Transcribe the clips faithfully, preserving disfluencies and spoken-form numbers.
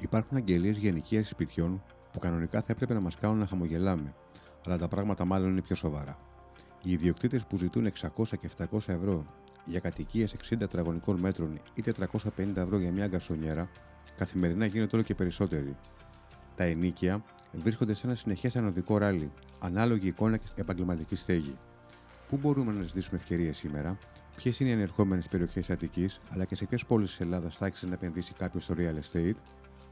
Υπάρχουν αγγελίες γενικείας σπιτιών που κανονικά θα έπρεπε να μας κάνουν να χαμογελάμε, αλλά τα πράγματα μάλλον είναι πιο σοβαρά. Οι ιδιοκτήτες που ζητούν εξακόσια και επτακόσια ευρώ για κατοικίες εξήντα τετραγωνικών μέτρων ή τετρακόσια πενήντα ευρώ για μια γκαρσονιέρα, καθημερινά γίνονται όλο και περισσότεροι. Τα ενοίκια βρίσκονται σε ένα συνεχές ανωδικό ράλι, ανάλογη εικόνα και επαγγελματική στέγη. Πού μπορούμε να ζητήσουμε ευκαιρίες σήμερα, ποιες είναι οι ανερχόμενες περιοχές Αττικής, αλλά και σε ποιες πόλεις της Ελλάδας θα άξιζε να επενδύσει κάποιος στο real estate?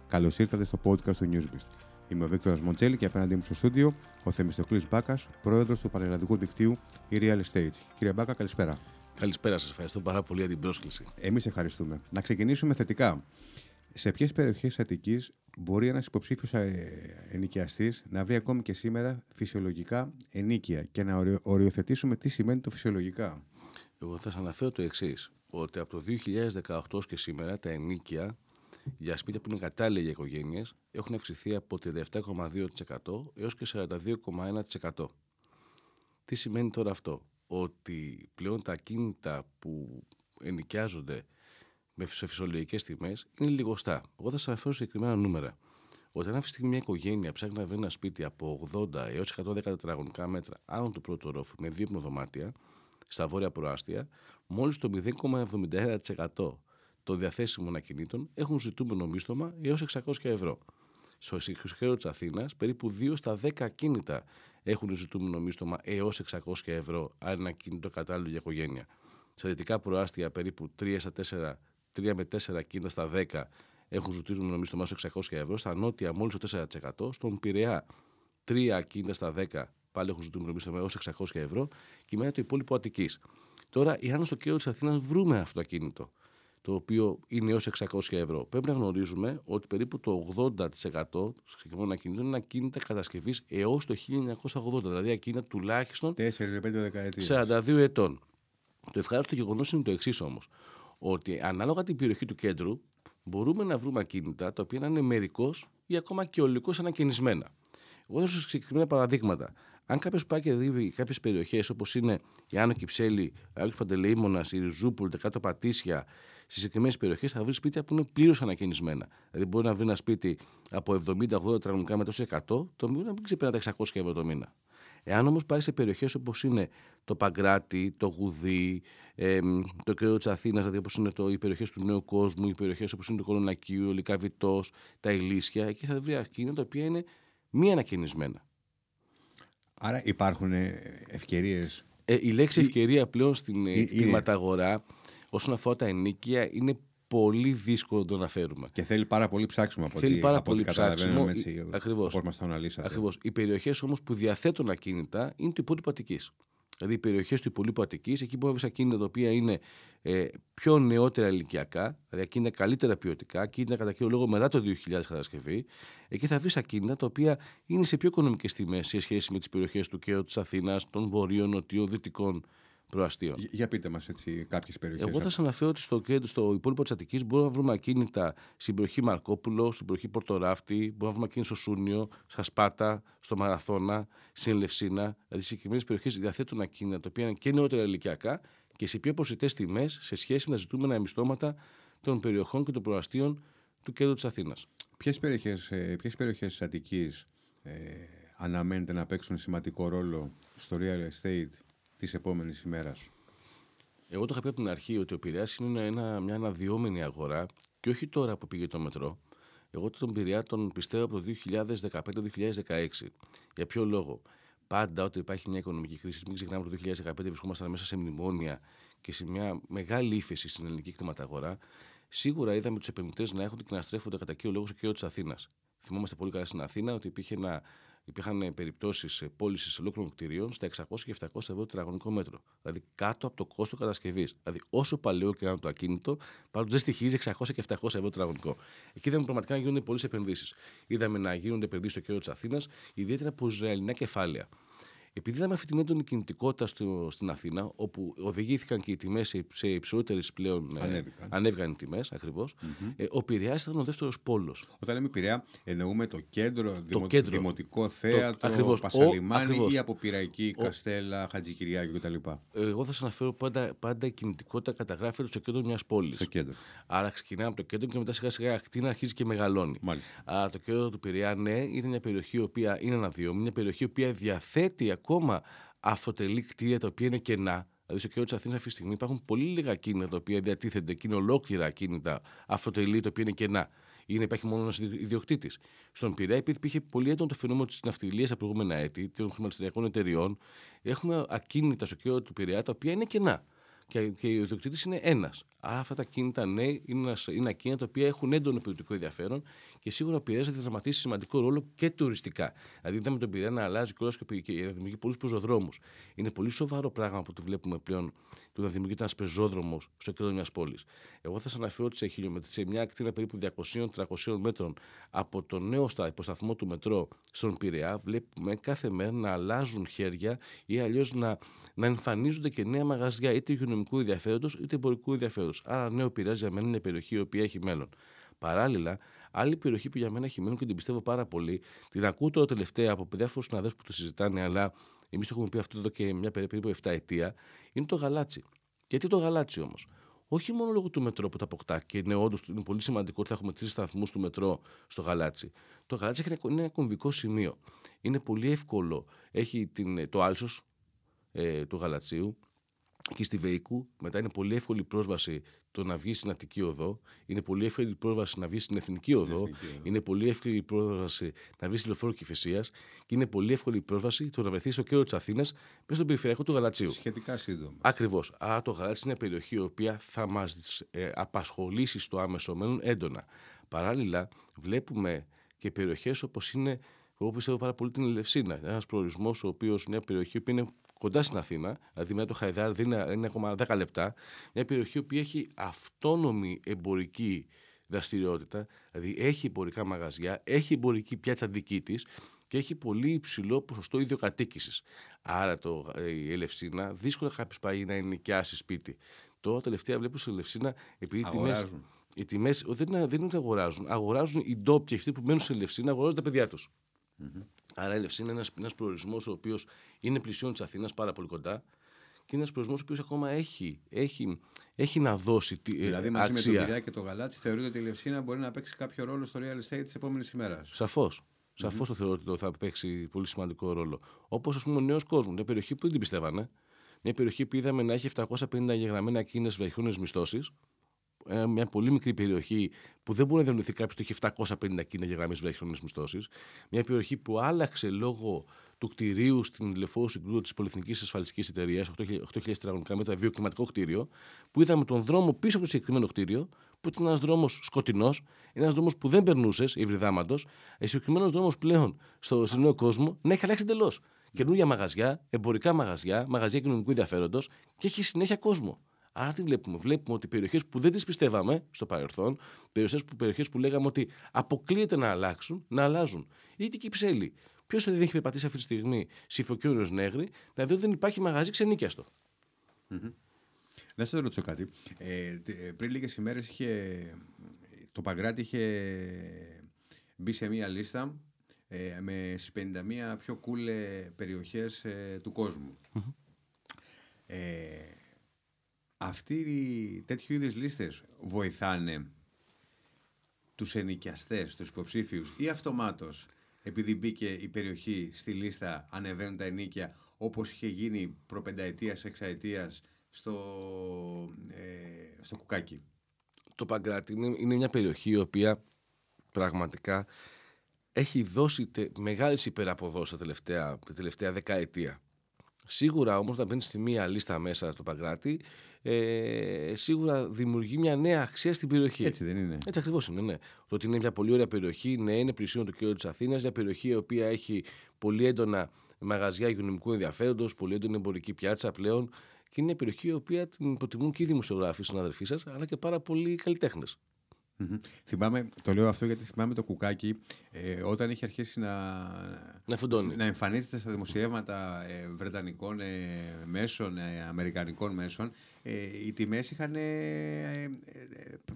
Καλώς ήρθατε στο podcast του Newsbeast. Είμαι ο Βίκτορας Μοντζέλη και απέναντί μου στο στούντιο ο Θεμιστοκλής Μπάκας, πρόεδρος του Πανελλαδικού Δικτύου E-Real Estates. Κύριε Μπάκα, καλησπέρα. Καλησπέρα, σας ευχαριστώ πάρα πολύ για την πρόσκληση. Εμείς ευχαριστούμε. Να ξεκινήσουμε θετικά. Σε ποιες περιοχές Αττικής μπορεί ένας υποψήφιος ενοικιαστής να βρει ακόμη και σήμερα φυσιολογικά ενοίκια και να οριοθετήσουμε τι σημαίνει το φυσιολογικά? Εγώ θα σας αναφέρω το εξής, ότι από το δύο χιλιάδες δεκαοκτώ και σήμερα τα ενοίκια για σπίτια που είναι κατάλληλα για οικογένειες έχουν αυξηθεί από τριάντα επτά κόμμα δύο τοις εκατό έως και σαράντα δύο κόμμα ένα τοις εκατό. Τι σημαίνει τώρα αυτό? Ότι πλέον τα ακίνητα που ενοικιάζονται με φυσιολογικές τιμές είναι λιγοστά. Εγώ θα σας αναφέρω συγκεκριμένα νούμερα. Όταν αυτή τη στιγμή μια οικογένεια ψάχνει να βρει ένα σπίτι από ογδόντα έως εκατόν δέκα τετραγωνικά μέτρα άνω του πρώτου ορόφου με δύο υπνοδωμάτια στα βόρεια προάστια, μόλις το μηδέν κόμμα εβδομήντα ένα τοις εκατό των διαθέσιμων ακινήτων έχουν ζητούμενο μίστομα έως εξακόσια ευρώ. Στο κέντρο της Αθήνας, περίπου δύο στα δέκα ακίνητα έχουν ζητούμενο μίστομα έως εξακόσια ευρώ, αν είναι ακίνητο κατάλληλο για οικογένεια. Στα δυτικά προάστια, περίπου τρία με τέσσερα ακίνητα στα δέκα έχουν ζητούμενο μίστομα έως εξακόσια ευρώ. Στα νότια, μόλις το τέσσερα τοις εκατό. Στον Πειραιά, τρία ακίνητα στα δέκα πάλι έχουν ζητούμενο μίστομα έως εξακόσια ευρώ. Και μετά το υπόλοιπο Αττικής. Τώρα, εάν στο κέντρο της Αθήνας βρούμε αυτό το ακίνητο, το οποίο είναι έως εξακόσια ευρώ. Πρέπει να γνωρίζουμε ότι περίπου το ογδόντα τοις εκατό συγκεκριμένων ακινήτων είναι ακίνητα κατασκευής έως το χίλια εννιακόσια ογδόντα, δηλαδή ακίνητα τουλάχιστον σαράντα δύο ετών. Το ευχάριστο γεγονός είναι το εξής όμως, ότι ανάλογα την περιοχή του κέντρου μπορούμε να βρούμε ακίνητα τα οποία είναι μερικώς ή ακόμα και ολικώς ανακαινισμένα. Εγώ θα σας δώσω συγκεκριμένα παραδείγματα. Αν κάποιος πάει και δει κάποιες περιοχές όπως είναι η Άνω Κυψέλη, ο Άγιος Παντελεήμονας, η Ριζούπολη, τα Κάτω Πατήσια, στις συγκεκριμένες περιοχές θα βρει σπίτια που είναι πλήρως ανακαινισμένα. Δηλαδή μπορεί να βρει ένα σπίτι από εβδομήντα με ογδόντα τετραγωνικά μέτρα σε εκατό, το οποίο να μην ξεπερνά τα εξακόσια ευρώ το μήνα. Εάν όμως πάει σε περιοχές όπως είναι το Παγκράτη, το Γουδί, εμ, το κέντρο της Αθήνας, δηλαδή όπως είναι το, οι περιοχές του Νέου Κόσμου, οι περιοχές όπως είναι το Κολονακείο, ο Λυκαβητός, τα Ηλίσια, εκεί θα βρει ακίνητα τα οποία είναι μη ανακαινισμένα. Άρα υπάρχουν ευκαιρίες. Ε, η λέξη ευκαιρία πλέον στην κτηματαγορά, όσον αφορά τα ενοίκια, είναι πολύ δύσκολο να το αναφέρουμε. Και θέλει πάρα πολύ ψάξιμο από θέλει πάρα από πολύ ψάξιμο. Έτσι, ακριβώς. Όπως ακριβώς. Οι περιοχές όμως που διαθέτουν ακίνητα είναι του υπόλοιπου Αττικής. Δηλαδή, οι περιοχές του υπόλοιπου Αττικής, εκεί που έβρισε ακίνητα τα οποία είναι ε, πιο νεότερα ηλικιακά, δηλαδή ακίνητα καλύτερα ποιοτικά, ακίνητα κατά κύριο λόγο μετά το δύο χιλιάδες κατασκευή, εκεί θα βρει ακίνητα τα οποία είναι σε πιο οικονομικές τιμές σε σχέση με τις περιοχές του κέντρου της Αθήνας, των βορείων, νοτίων, δυτικών. Προαστίων. Για πείτε μας κάποιες περιοχές. Εγώ θα σας αναφέρω ότι στο, στο υπόλοιπο της Αττικής μπορούμε να βρούμε ακίνητα στην περιοχή Μαρκόπουλο, στην περιοχή Πορτοράφτη, μπορούμε να βρούμε ακίνητα στο Σούνιο, στα Σπάτα, στο Μαραθώνα, στην Ελευσίνα. Δηλαδή, σε συγκεκριμένες περιοχές διαθέτουν ακίνητα τα οποία είναι και νεότερα ηλικιακά και σε πιο προσιτές τιμές σε σχέση με τα ζητούμενα μισθώματα των περιοχών και των προαστίων του κέντρου της Αθήνας. Ποιες περιοχές, ποιες περιοχές της Αττικής ε, αναμένεται να παίξουν σημαντικό ρόλο στο real estate της επόμενης ημέρας? Εγώ το είχα πει από την αρχή ότι ο Πειραιάς είναι ένα, μια αναδυόμενη αγορά και όχι τώρα που πήγε το μετρό. Εγώ τον Πειραιά τον πιστεύω από το δύο χιλιάδες δεκαπέντε με δύο χιλιάδες δεκαέξι. Για ποιο λόγο? Πάντα όταν υπάρχει μια οικονομική κρίση, μην ξεχνάμε ότι το δύο χιλιάδες δεκαπέντε βρισκόμασταν μέσα σε μνημόνια και σε μια μεγάλη ύφεση στην ελληνική κτηματαγορά, σίγουρα είδαμε τους επενδυτές να έχονται και να στρέφονται κατά κύριο λόγο στο κέντρο της Αθήνας. Θυμόμαστε πολύ καλά στην Αθήνα ότι υπήρχε ένα. Υπήρχαν περιπτώσεις πώλησης ολόκληρων κτηρίων στα εξακόσια και επτακόσια ευρώ τετραγωνικό μέτρο. Δηλαδή κάτω από το κόστος κατασκευής. Δηλαδή, όσο παλαιό και αν είναι το ακίνητο, πάντως δεν στοιχίζει εξακόσια και επτακόσια ευρώ τετραγωνικό. Εκεί είδαμε πραγματικά να γίνονται πολλές επενδύσεις. Είδαμε να γίνονται επενδύσεις στο κέντρο της Αθήνας, ιδιαίτερα από Ισραηλινά κεφάλαια. Επειδή είδαμε αυτή την έντονη κινητικότητα στο, στην Αθήνα, όπου οδηγήθηκαν και οι τιμές σε, σε υψηλότερες πλέον. Ανέβηκαν, ε, ανέβηκαν οι τιμές, ακριβώς. Mm-hmm. Ε, ο Πειραιάς ήταν ο δεύτερος πόλος. Όταν λέμε Πειραιά, εννοούμε το κέντρο, το δημο, κέντρο. Δημοτικό θέατρο, το Πασαλιμάνι ο, ή από Πειραϊκή, ο, Καστέλα, Χατζικυριάκη κτλ. Εγώ θα σας αναφέρω πάντα, πάντα η κινητικότητα καταγράφεται στο κέντρο μιας πόλης. Άρα ξεκινάμε από το κέντρο και μετά σιγά σιγά η ακτίνα αρχίζει και μεγαλώνει. Άρα, το κέντρο του Πειραιά, ναι, είναι μια περιοχή η οποία είναι αναδυόμενη, μια περιοχή η οποία διαθέτει ακόμα αυτοτελή κτίρια τα οποία είναι κενά. Δηλαδή, στο κέντρο της Αθήνας αυτή τη στιγμή υπάρχουν πολύ λίγα κίνητα τα οποία διατίθενται και είναι ολόκληρα κίνητα αυτοτελή τα οποία είναι κενά. Είναι, υπάρχει μόνο ένας ιδιοκτήτης. Στον Πειραιά, επειδή υπήρχε πολύ έντονο το φαινόμενο της ναυτιλίας τα προηγούμενα έτη, των χρηματιστηριακών εταιριών, έχουμε ακίνητα στο κέντρο του Πειραιά τα οποία είναι κενά. Και, και ο ιδιοκτήτης είναι ένας. Άρα, αυτά τα κίνητα, ναι, είναι ακίνητα τα οποία έχουν έντονο ποιοτικό ενδιαφέρον και σίγουρα ο Πειραιάς θα δραματίσει σημαντικό ρόλο και τουριστικά. Δηλαδή, είδαμε τον Πειραιά να αλλάζει κιόλας και να δημιουργεί πολλούς πεζοδρόμους. Είναι πολύ σοβαρό πράγμα που το βλέπουμε πλέον, το να δημιουργείται ένας πεζόδρομος στο κέντρο μιας πόλης. Εγώ θα σας αναφέρω ότι σε, σε μια ακτίνα περίπου διακόσια με τριακόσια μέτρων από το νέο υποσταθμό του μετρό στον Πειραιά, βλέπουμε κάθε μέρα να αλλάζουν χέρια ή αλλιώς να, να εμφανίζονται και νέα μαγαζιά, είτε υγειονομικού ενδιαφέροντος είτε εμπορικού ενδιαφέροντος. Άρα, νέο Πειραιάς για μένα είναι περιοχή η οποία έχει μέλλον. Παράλληλα, άλλη περιοχή που για μένα έχει μέλλον και την πιστεύω πάρα πολύ, την ακούω τώρα τελευταία από διάφορους συναδέλφους που το συζητάνε, αλλά εμείς το έχουμε πει αυτό εδώ και μια περίπου επτά ετία, είναι το Γαλάτσι. Γιατί το Γαλάτσι όμως? Όχι μόνο λόγω του μετρό που τα αποκτά, και είναι όντως είναι πολύ σημαντικό ότι θα έχουμε τρεις σταθμούς του μετρό στο Γαλάτσι. Το Γαλάτσι έχει ένα, ένα κομβικό σημείο. Είναι πολύ εύκολο. Έχει την, το άλσος ε, του Γαλατσίου. Και στη Βεϊκού, μετά είναι πολύ εύκολη πρόσβαση το να βγει στην Αττική Οδό, είναι πολύ εύκολη πρόσβαση να βγει στην Εθνική Οδό, στην Εθνική Οδό, είναι πολύ εύκολη πρόσβαση να βγει στη Λεωφόρο Κηφισίας και είναι πολύ εύκολη πρόσβαση το να βρεθεί στο κέντρο της Αθήνας μέσα στον περιφερειακό του Γαλατσίου. Σχετικά σύντομα. Ακριβώς. Άρα το Γαλάτσι είναι μια περιοχή η οποία θα μας ε, απασχολήσει στο άμεσο μέλλον έντονα. Παράλληλα, βλέπουμε και περιοχές όπως είναι, εγώ πιστεύω πάρα πολύ την Ελευσίνα, ένας προορισμός ο οποίος μια περιοχή που είναι κοντά στην Αθήνα, δηλαδή μετά το Χαϊδάρ είναι ακόμα δέκα λεπτά, μια περιοχή που έχει αυτόνομη εμπορική δραστηριότητα, δηλαδή έχει εμπορικά μαγαζιά, έχει εμπορική πιάτσα δική της και έχει πολύ υψηλό ποσοστό ιδιοκατοίκησης. Άρα το, η Ελευσίνα δύσκολα κάποιος πάει να ενοικιάσει σπίτι. Τώρα τελευταία βλέπω στην Ελευσίνα, επειδή τιμές, οι τιμές δεν είναι, δεν είναι ότι αγοράζουν, αγοράζουν οι ντόπιοι αυτοί που μένουν στην Ελευσίνα, αγοράζουν τα παιδιά τους. Mm-hmm. Άρα η Ελευσίνα είναι ένας, ένας προορισμός ο οποίος είναι πλησιόν της Αθήνας, πάρα πολύ κοντά, και είναι ένας προορισμός ο οποίος ακόμα έχει, έχει, έχει να δώσει αξία. Δηλαδή μαζί αξία. Με τον Πειραιά και το Γαλάτσι θεωρείτε ότι η Ελευσίνα μπορεί να παίξει κάποιο ρόλο στο real estate της επόμενης ημέρας? Σαφώς. Σαφώς mm-hmm. το θεωρώ ότι το θα παίξει πολύ σημαντικό ρόλο. Όπως ας πούμε ο νέος κόσμος, μια περιοχή που δεν την πιστεύανε, μια περιοχή που είδαμε να έχει επτακόσια πενήντα εγγεγραμμένα κίνες βραχιόνες μισθώσεις. Μια πολύ μικρή περιοχή που δεν μπορεί να διανοηθεί κάποιος ότι έχει επτακόσια πενήντα κίνητα για γραμμές βραχυχρόνιας μισθώσεις. Μια περιοχή που άλλαξε λόγω του κτηρίου στην Λεωφόρο Συγκρού της Πολυεθνικής Ασφαλιστικής Εταιρείας, οκτώ χιλιάδες τετραγωνικά μέτρα, βιοκλιματικό κτίριο, που είδαμε τον δρόμο πίσω από το συγκεκριμένο κτίριο, που ήταν ένας δρόμος σκοτεινός, ένας δρόμος που δεν περνούσες, υβριδάματος, ο συγκεκριμένος δρόμος πλέον στο νέο κόσμο να έχει αλλάξει εντελώς. Καινούργια μαγαζιά, εμπορικά μαγαζιά, μαγαζιά κοινωνικού ενδιαφέροντος και έχει συνέχεια κόσμο. Άρα τι βλέπουμε? Βλέπουμε ότι περιοχές που δεν τις πιστεύαμε στο παρελθόν, περιοχές που, περιοχές που λέγαμε ότι αποκλείεται να αλλάξουν, να αλλάζουν. Ή την Κυψέλη. Ποιος δεν έχει περπατήσει αυτή τη στιγμή Συφοκύριος Νέγρη να δει ότι δεν υπάρχει μαγαζί ξενίκιαστο. Mm-hmm. Να σας ρωτήσω κάτι. Ε, πριν λίγες ημέρες είχε, το Παγκράτη είχε μπει σε μία λίστα ε, με στις πενήντα μία πιο cool περιοχές ε, του κόσμου. Mm-hmm. Ε, Αυτοί οι τέτοιου είδους λίστες βοηθάνε τους ενοικιαστές, τους υποψήφιους, ή αυτομάτως επειδή μπήκε η περιοχή στη λίστα ανεβαίνουν τα ενοίκια, όπως είχε γίνει προπενταετίας, εξαετίας στο, ε, στο Κουκάκι? Το Παγκράτη είναι, είναι μια περιοχή η οποία πραγματικά έχει δώσει τε, μεγάλες υπεραποδόσεις τα τελευταία, τελευταία δεκαετία. Σίγουρα όμως, όταν μπαίνει στη μία λίστα μέσα στο Παγκράτη, ε, σίγουρα δημιουργεί μια νέα αξία στην περιοχή. Έτσι δεν είναι? Έτσι ακριβώς είναι, ναι. Το ότι είναι μια πολύ ωραία περιοχή, ναι, είναι πλησίον το κέντρο της Αθήνας, μια περιοχή η οποία έχει πολύ έντονα μαγαζιά υγειονομικού ενδιαφέροντος, πολύ έντονη εμπορική πιάτσα πλέον, και είναι μια περιοχή η οποία την υποτιμούν και οι δημοσιογράφοι, συναδελφοί σας, αλλά και πάρα πολλοί καλλιτέχνες. Mm-hmm. Θυμάμαι, το λέω αυτό γιατί θυμάμαι το κουκάκι ε, όταν είχε αρχίσει να, να, να εμφανίζεται στα δημοσιεύματα ε, βρετανικών ε, μέσων, ε, αμερικανικών μέσων, ε, οι τιμές είχαν ε, ε,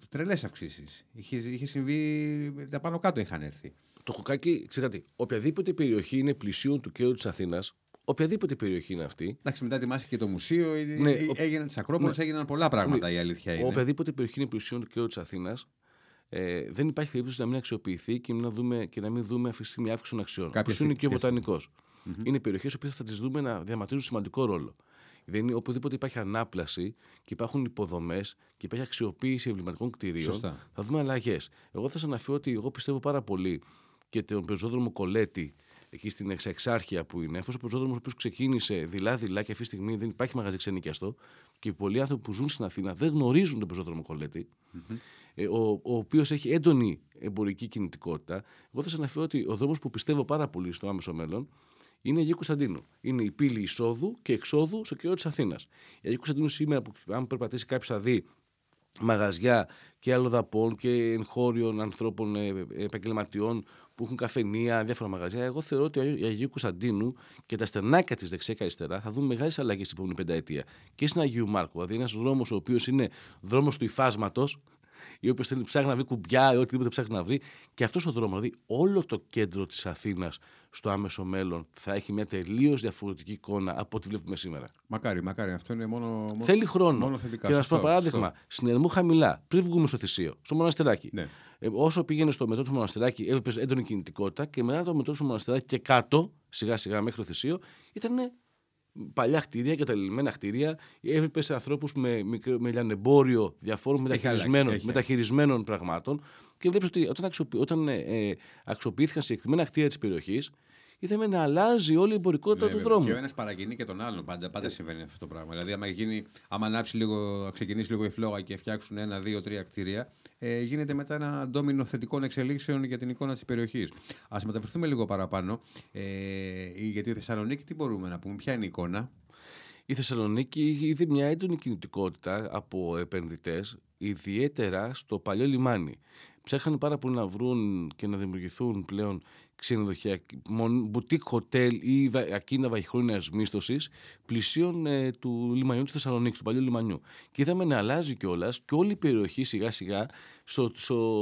τρελές αυξήσεις. Είχε, είχε συμβεί, τα πάνω κάτω είχαν έρθει. Το κουκάκι, ξέρετε, οποιαδήποτε περιοχή είναι πλησίον του κέντρου της Αθήνας, οποιαδήποτε περιοχή είναι αυτή. Εντάξει, μετά ετοιμάστηκε το μουσείο, ναι, έγιναν τις Ακρόπολες, ναι, έγιναν πολλά πράγματα, ναι, η αλήθεια είναι. Οποιαδήποτε περιοχή είναι πλησίον του κέντρου της Αθήνας, ε, δεν υπάρχει περίπτωση να μην αξιοποιηθεί και να, δούμε, και να μην δούμε αυτή τη στιγμή αύξηση των αξιών. Κάποιο είναι και ο Βοτανικός. Mm-hmm. Είναι περιοχές που θα τις δούμε να διαματίζουν σημαντικό ρόλο. Δεν είναι, οπουδήποτε υπάρχει ανάπλαση και υπάρχουν υποδομές και υπάρχει αξιοποίηση εμβληματικών κτηρίων, σωστά, θα δούμε αλλαγές. Εγώ θα σας αναφέρω ότι εγώ πιστεύω πάρα πολύ και τον πεζόδρομο Κολέτη, εκεί στην Εξάρχεια που είναι, εφόσον ο πεζόδρομος ο οποίος ξεκίνησε δειλά-δειλά και αυτή τη στιγμή δεν υπάρχει μαγαζί ξενικιαστό και πολλοί άνθρωποι που ζουν στην Αθήνα δεν γνωρίζουν τον πεζόδρομο Κολέτη, mm-hmm, ο, ο οποίος έχει έντονη εμπορική κινητικότητα. Εγώ θα σας αναφέρω ότι ο δρόμος που πιστεύω πάρα πολύ στο άμεσο μέλλον είναι η Αγίου Κωνσταντίνου. Είναι η πύλη εισόδου και εξόδου στο κέντρο της Αθήνας. Η Αγίου Κωνσταντίνου σήμερα, που αν περπατήσει κάποιος θα δει μαγαζιά και αλλοδαπών και εγχώριων ανθρώπων, επαγγελματιών που έχουν καφενεία, διάφορα μαγαζιά. Εγώ θεωρώ ότι η Αγίου Κωνσταντίνου και τα στενάκια της δεξιά και αριστερά θα δουν μεγάλες αλλαγές την επόμενη πενταετία. Και στην Αγίου Μάρκου. Δηλαδή, ένας δρόμος ο οποίος είναι δρόμος του υφάσματος, ή όποιος θέλει ψάχνει να βρει κουμπιά ή οτιδήποτε ψάχνει να βρει. Και αυτός ο δρόμος, δηλαδή όλο το κέντρο της Αθήνας στο άμεσο μέλλον θα έχει μια τελείως διαφορετική εικόνα από ό,τι βλέπουμε σήμερα. Μακάρι, μακάρι. Αυτό είναι μόνο. μόνο Θέλει χρόνο. Μόνο θετικά. Και να σου πω παράδειγμα, στην Ερμού χαμηλά, πριν βγούμε στο Θησείο, στο Μοναστεράκι. Ναι. Ε, όσο πήγαινε στο μετρό του Μοναστεράκι, έλειπε έντονη κινητικότητα και μετά το μετρό του Μοναστεράκι και κάτω, σιγά-σιγά μέχρι το Θησείο, ήταν παλιά κτίρια, καταλημμένα κτίρια, έβλεπε σε ανθρώπους με, με λιανεμπόριο διαφόρων μεταχειρισμένων, έχει, έχει. μεταχειρισμένων πραγμάτων και βλέπεις ότι όταν, αξιοποιη, όταν ε, ε, αξιοποιήθηκαν συγκεκριμένα κτίρια της περιοχής, είδαμε να αλλάζει όλη η εμπορικότητα, ναι, του βέβαια, δρόμου. Και ο ένας παρακινεί και τον άλλον. Πάντα, πάντα ε. συμβαίνει αυτό το πράγμα. Δηλαδή, άμα, γίνει, άμα ανάψει λίγο, ξεκινήσει λίγο η φλόγα και φτιάξουν ένα, δύο, τρία κτίρια, ε, γίνεται μετά ένα ντόμινο θετικών εξελίξεων για την εικόνα της περιοχής. Ας μεταφερθούμε λίγο παραπάνω. Ε, για τη Θεσσαλονίκη, τι μπορούμε να πούμε, ποια είναι η εικόνα? Η Θεσσαλονίκη είδε μια έντονη κινητικότητα από επενδυτές, ιδιαίτερα στο παλιό λιμάνι. Ψάχναν πάρα πολύ να βρουν και να δημιουργηθούν πλέον ξενοδοχεία, μπουτίκ χοτέλ ή ακίνα βαχυχρόνιας μίσθωσης πλησίων ε, του λιμανιού της Θεσσαλονίκης, του παλιού λιμανιού. Και είδαμε να αλλάζει κιόλας και όλη η περιοχή σιγά σιγά στο, στο,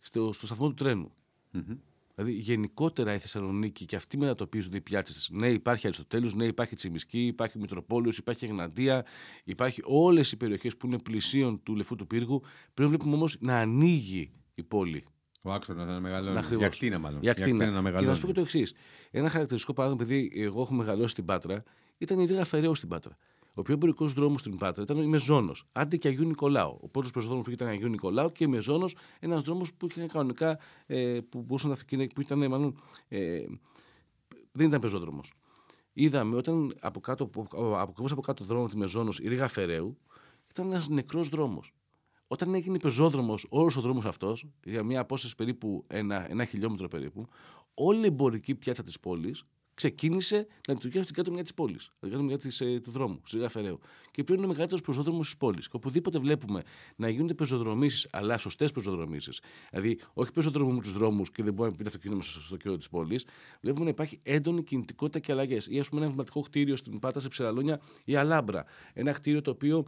στο, στο σταθμό του τρένου. Mm-hmm. Δηλαδή, γενικότερα η Θεσσαλονίκη και αυτοί μετατοπίζονται οι πιάτσες. Ναι, υπάρχει Αριστοτέλους, ναι, υπάρχει Τσιμισκή, υπάρχει Μητροπόλεως, υπάρχει Εγναντία, υπάρχει όλες οι περιοχές που είναι πλησίων του Λεφού του Πύργου. Πρέπει βλέπουμε όμως να ανοίγει η πόλη. Ο άξονας να μεγαλώνει. Η ακτίνα, μάλλον. Η ακτίνα. Η ακτίνα να μεγαλώνει. Και να σου πω και το εξής. Ένα χαρακτηριστικό παράδειγμα, επειδή εγώ έχω μεγαλώσει στην Πάτρα, ήταν η Ρίγα Φεραιώ στην Πάτρα. Ο πιο εμπορικός δρόμος στην Πάτρα ήταν η Μεζόνος, άντε και Αγίου Νικολάου. Ο πρώτος πεζοδρόμος που ήταν Αγίου Νικολάου και η Μεζόνος, ένας δρόμος που είχε κανονικά, ε, που μπορούσαν να φυκίνε, που ήταν, μάλλον, ε, δεν ήταν πεζοδρόμος. Είδαμε όταν από κάτω, από, από, από κάτω δρόμο τη Μεζόνος, η Ρίγα Φεραιού, ήταν ένας νεκρός δρόμος. Όταν έγινε πεζόδρομος όλος ο δρόμος αυτός, για μια απόσταση περίπου ένα, ένα χιλιόμετρο περίπου, όλη η εμπορική πιάτσα της πόλης ξεκίνησε να λειτουργεί στην κάτω μεριά της πόλης, στην κάτω μεριά της, ε, του δρόμου, στη Ρίγα Φεραιού. Και πλέον είναι ο μεγαλύτερος πεζόδρομος της πόλης. Οπουδήποτε βλέπουμε να γίνονται πεζοδρομήσεις, αλλά σωστές πεζοδρομήσεις. Δηλαδή, όχι πεζοδρομούμε τους δρόμους και δεν μπορούμε να πει το αυτοκίνητο στο κέντρο της πόλης. Βλέπουμε να υπάρχει έντονη κινητικότητα και αλλαγές. Ή, ας πούμε, ένα εμβληματικό κτίριο στην Πάτρα, σε Ψεραλόνια, η Αλάμπρα. Ένα κτίριο το οποίο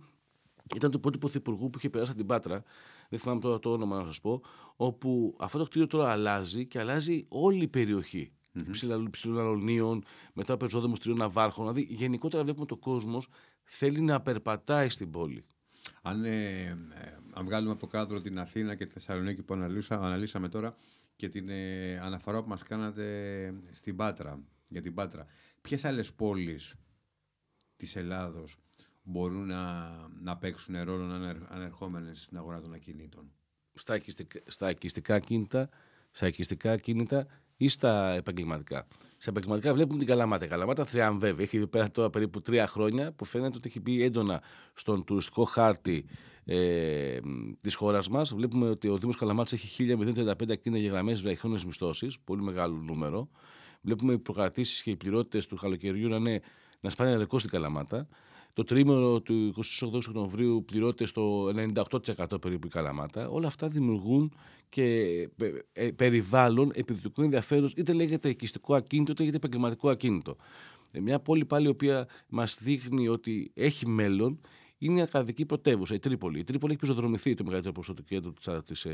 ήταν του πρώτου πρωθυπουργού που είχε περάσει από την Πάτρα, δεν θυμάμαι τώρα το όνομα να σας πω, όπου αυτό το κτίριο τώρα αλλάζει και αλλάζει όλη η περιοχή. Mm-hmm. Ψιλοανωνίων, μετά πεζόδρομους τριών Ναυάρχων. Δηλαδή, γενικότερα βλέπουμε ότι ο κόσμος θέλει να περπατάει στην πόλη. Αν, ε, ε, αν βγάλουμε από το κάδρο την Αθήνα και τη Θεσσαλονίκη που αναλύσα, αναλύσαμε τώρα και την ε, αναφορά που μας κάνατε στην Πάτρα, για την Πάτρα, ποιες άλλες πόλεις της Ελλάδος μπορούν να, να παίξουν ρόλο ανερ, ανερχόμενες στην αγορά των ακινήτων? Στα οικιστικά, στα οικιστικά κίνητα, στα οικιστικά κίνητα ή στα επαγγελματικά. Στα επαγγελματικά βλέπουμε την Καλαμάτα. Η Καλαμάτα θριαμβεύει. Έχει πέρασει τώρα περίπου τρία χρόνια που φαίνεται ότι έχει μπει έντονα στον τουριστικό χάρτη ε, της χώρας μας. Βλέπουμε ότι ο Δήμος Καλαμάτας έχει χίλια τριάντα πέντε ακίνητα για γραμμές βραχυχρόνιας μισθώσεις, πολύ μεγάλο νούμερο. Βλέπουμε οι προκρατήσεις και οι πληρότητες του καλοκαιριού να, να σπάνε ρεκόρ στην Καλαμάτα. το τρίμηνο του εικοστή όγδοη Οκτωβρίου πληρώνεται στο ενενήντα οκτώ τοις εκατό περίπου η Καλαμάτα. Όλα αυτά δημιουργούν και περιβάλλον επιδυτικού ενδιαφέροντος, είτε λέγεται οικιστικό ακίνητο, είτε λέγεται επαγγελματικό ακίνητο. Μια πόλη πάλι η οποία μας δείχνει ότι έχει μέλλον είναι η Αρκαδική πρωτεύουσα, η Τρίπολη. Η Τρίπολη έχει πεζοδρομηθεί το μεγαλύτερο ποσό του κέντρου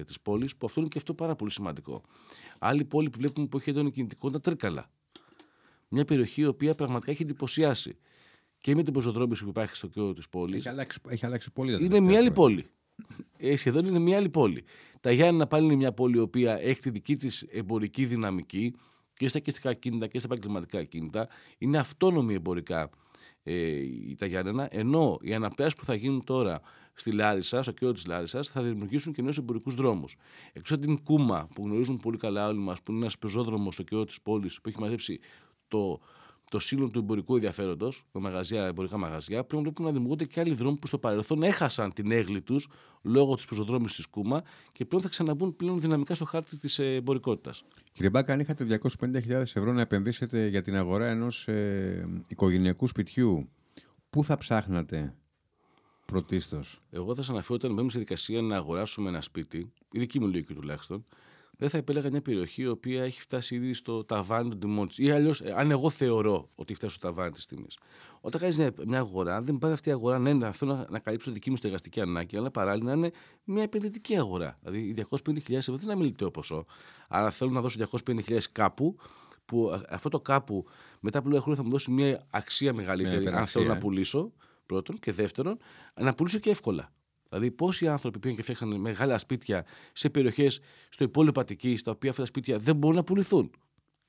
της πόλης, που αυτό είναι και αυτό πάρα πολύ σημαντικό. Άλλη πόλη που βλέπουμε που έχει έντονη κινητικότητα, Τρίκαλα. Μια περιοχή η οποία πραγματικά έχει εντυπωσιάσει και με την πεζοδρόμηση που υπάρχει στο κέντρο της πόλης. Έχει αλλάξει, έχει αλλάξει πολύ. Είναι μια άλλη πρέπει. πόλη. Ε, σχεδόν είναι μια άλλη πόλη. Τα Γιάννενα πάλι είναι μια πόλη η οποία έχει τη δική της εμπορική δυναμική και στα οικιστικά ακίνητα και στα επαγγελματικά ακίνητα. Είναι αυτόνομη εμπορικά ε, τα Γιάννενα, ενώ οι αναπτύσσεις που θα γίνουν τώρα στη Λάρισα, στο κέντρο της Λάρισσας, θα δημιουργήσουν και νέους εμπορικούς δρόμους. Εκτός από την Κούμα που γνωρίζουν πολύ καλά όλοι μας, που είναι ένας πεζόδρομος στο κέντρο της πόλης που έχει μαζέψει το. Το σύλλογο του εμπορικού ενδιαφέροντος, με μαγαζιά, εμπορικά μαγαζιά, πλέον βλέπουμε να δημιουργούνται και άλλοι δρόμοι που στο παρελθόν έχασαν την έγκλη τους λόγω της πεζοδρόμησης της Κούμα και πλέον θα ξαναμπούν πλέον δυναμικά στο χάρτη της εμπορικότητας. Κύριε Μπάκα, αν είχατε διακόσιες πενήντα χιλιάδες ευρώ να επενδύσετε για την αγορά ενός ε, οικογενειακού σπιτιού, πού θα ψάχνατε πρωτίστως? Εγώ θα σας αναφέρω, όταν μπαίνουμε στη δικασία να αγοράσουμε ένα σπίτι, η δική μου λογική τουλάχιστον. Δεν θα επέλεγα μια περιοχή η οποία έχει φτάσει ήδη στο ταβάνι των τιμών της. Ή αλλιώς, αν εγώ θεωρώ ότι φτάσει στο ταβάνι της τιμής. Όταν κάνεις μια αγορά, δεν πάει αυτή η αγορά να είναι αυτό να, να καλύψει τη δική μου στεγαστική ανάγκη, αλλά παράλληλα να είναι μια επενδυτική αγορά. Δηλαδή, οι διακόσιες πενήντα χιλιάδες ευρώ δεν είναι αμιλητέο ποσό. Αλλά θέλω να δώσω διακόσιες πενήντα χιλιάδες κάπου, που αυτό το κάπου μετά από λίγα χρόνια θα μου δώσει μια αξία μεγαλύτερη, αν θέλω να πουλήσω. Πρώτον. Και δεύτερον, να πουλήσω και εύκολα. Δηλαδή, πόσοι άνθρωποι πήγαν και φτιάξαν μεγάλα σπίτια σε περιοχές στο υπόλοιπο Αττικής, τα οποία αυτά τα σπίτια δεν μπορούν να πουληθούν.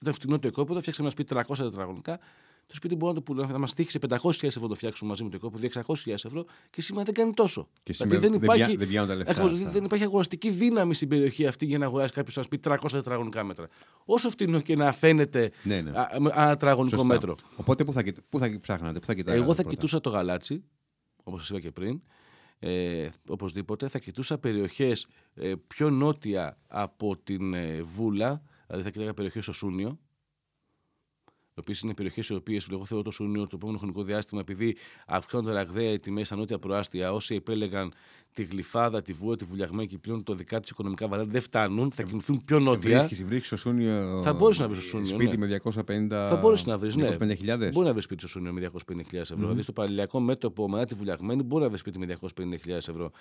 Ήταν φτηνό το οικόπεδο, φτιάξαμε ένα σπίτι τετρακόσια τετραγωνικά, το σπίτι μπορεί να, το, να μας τύχει σε πεντακόσιες χιλιάδες ευρώ να το φτιάξουμε μαζί με το οικόπεδο, εξακόσιες χιλιάδες ευρώ και σήμερα δεν κάνει τόσο. Και δηλαδή, δεν, υπάρχει, δεν, πιά, δεν, λεφτά, ακριβώς, δεν υπάρχει αγοραστική δύναμη στην περιοχή αυτή για να αγοράσει κάποιο ένα σπίτι τετρακόσια τετραγωνικά μέτρα. Όσο φτηνό και να φαίνεται ναι, ναι. ένα τετραγωνικό μέτρο. Οπότε, πού θα, πού θα ψάχνατε, πού θα κοιτάγατε? Εγώ θα πρώτα. κοιτούσα το Γαλάτσι, όπως σας είπα και πριν. Ε, οπωσδήποτε θα κοιτούσα περιοχές ε, πιο νότια από την ε, Βούλα, δηλαδή θα κοιτάγα περιοχές στο Σούνιο, οι οποίες είναι περιοχές οι οποίες εγώ θεωρώ το Σούνιο το επόμενο χρονικό διάστημα, επειδή αυξάνονται ραγδαία οι τιμές στα νότια προάστια, όσοι επέλεγαν τη Γλυφάδα, τη Βούα, τη Βουλιαγμένη και πλέον το δικά τους οικονομικά βαρέλια δεν φτάνουν, θα κινηθούν πιο νότια. Βρίσκεις, βρίσκεις στο Σούνιο. Θα μπορείς να βρεις στο Σούνιο. Σπίτι ναι. με διακόσιες πενήντα χιλιάδες. Θα μπορείς να βρεις. Ναι. Μπορεί να βρεις σπίτι στο Σούνιο με διακόσιες πενήντα χιλιάδες ευρώ. Mm-hmm. Δηλαδή στο παραλληλιακό μέτωπο μετά τη Βουλιαγμένη μπορεί να βρεις σπίτι με διακόσιες πενήντα χιλιάδες ευρώ.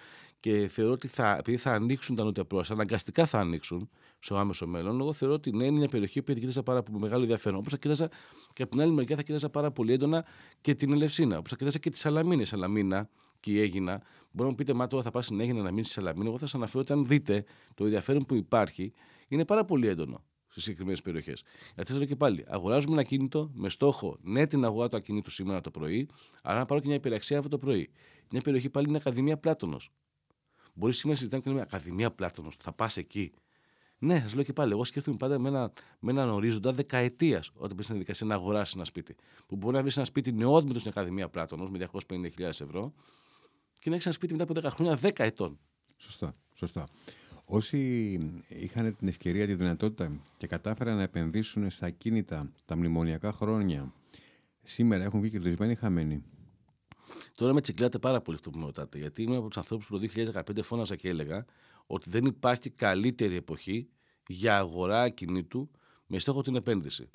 Και θεωρώ ότι θα, επειδή θα ανοίξουν τα νότια πρόαστια, αναγκαστικά θα ανοίξουν στο άμεσο μέλλον, εγώ θεωρώ ότι ναι, είναι μια περιοχή που θα κοίταζα πάρα πολύ μεγάλο ενδιαφέρον. Όπως θα κοίταζα και από την άλλη μεριά θα κοίταζα πάρα πολύ έντονα και την Ελευσίνα. Όπως θα κοίταζα και τη Σαλαμίνα. Σαλαμίνα και η Αίγινα. Μπορεί να πείτε, μα τώρα θα πάει στην Αίγινα να μείνει στη Σαλαμίνα. Εγώ θα σας αναφέρω ότι αν δείτε το ενδιαφέρον που υπάρχει, είναι πάρα πολύ έντονο στις συγκεκριμένες περιοχές. Γιατί σας λέω και πάλι, αγοράζουμε ένα ακίνητο με στόχο ναι την αγορά του ακινήτου σήμερα το πρωί, αλλά να πάρω και μια υπεραξία αυτό το πρωί. Μια περιοχή πάλι είναι Ακαδημία Πλάτωνος. Μπορεί σήμερα να συζητάμε και να λέμε Ακαδημία Πλάτωνος, θα πας εκεί. Ναι, σας λέω και πάλι, εγώ σκέφτομαι πάντα με, ένα, με έναν ορίζοντα δεκαετίας όταν πες στην διαδικασία να αγοράσεις ένα σπίτι. Που μπορεί να βρεις ένα σπίτι νεόδμητο στην Ακαδημία Πλάτωνος με διακόσιες πενήντα χιλιάδες ευρώ. Και να έχεις ένα σπίτι μετά από δέκα χρόνια, δέκα ετών. Σωστά, σωστά. Όσοι είχαν την ευκαιρία, τη δυνατότητα και κατάφεραν να επενδύσουν στα ακίνητα τα μνημονιακά χρόνια, σήμερα έχουν βγει κερδισμένοι, χαμένοι? Τώρα με τσιγκλάτε πάρα πολύ αυτό που με ρωτάτε. Γιατί είμαι από τους ανθρώπους που το δύο χιλιάδες δεκαπέντε φώναζα και έλεγα ότι δεν υπάρχει καλύτερη εποχή για αγορά ακινήτου με στόχο την επένδυση.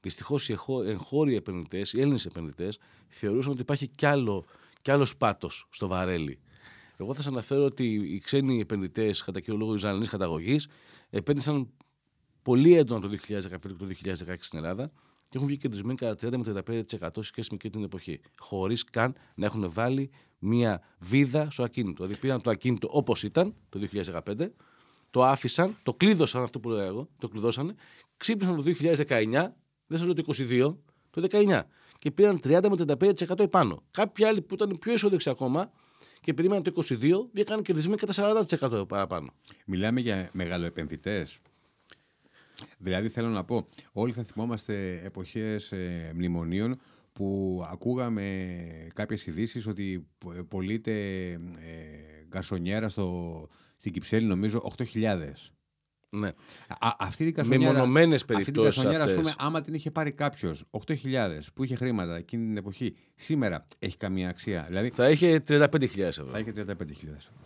Δυστυχώς οι εγχώριοι επενδυτές, οι Έλληνες επενδυτές, θεωρούσαν ότι υπάρχει κι άλλο. Κι άλλο πάτος στο βαρέλι. Εγώ θα σας αναφέρω ότι οι ξένοι επενδυτές, κατά κύριο λόγο Ισραηλινής καταγωγής, επένδυσαν πολύ έντονα το δύο χιλιάδες δεκαπέντε και το δύο χιλιάδες δεκαέξι στην Ελλάδα και έχουν βγει κερδισμένοι κατά τριάντα με τριάντα πέντε τοις εκατό σε σχέση με την εποχή, χωρίς καν να έχουν βάλει μία βίδα στο ακίνητο. Δηλαδή πήραν το ακίνητο όπως ήταν το δύο χιλιάδες δεκαπέντε, το άφησαν, το κλείδωσαν αυτό που λέω εγώ, το κλειδώσανε, ξύπνησαν το δύο χιλιάδες δεκαεννιά, δεν σας λέω το είκοσι δύο, το δεκαεννιά. Και πήραν τριάντα με τριάντα πέντε τοις εκατό επάνω. Κάποιοι άλλοι που ήταν πιο αισιόδοξοι ακόμα και περίμεναν το είκοσι δύο, βγήκαν κερδισμένοι κατά σαράντα τοις εκατό παραπάνω. Μιλάμε για μεγαλοεπενδυτές. Δηλαδή, θέλω να πω, όλοι θα θυμόμαστε εποχές ε, μνημονίων που ακούγαμε κάποιες ειδήσεις ότι πωλείται ε, γκαρσονιέρα στο, στην Κυψέλη, νομίζω, οκτώ χιλιάδες. Ναι. Α, αυτή η κασονιέρα, με μονομένες περιπτώσεις αυτή η κασονιέρα, αυτές. Ας πούμε, άμα την είχε πάρει κάποιος οκτώ χιλιάδες που είχε χρήματα εκείνη την εποχή, σήμερα έχει καμία αξία? Δηλαδή, θα είχε τριάντα πέντε χιλιάδες ευρώ. Θα είχε τριάντα πέντε χιλιάδες ευρώ.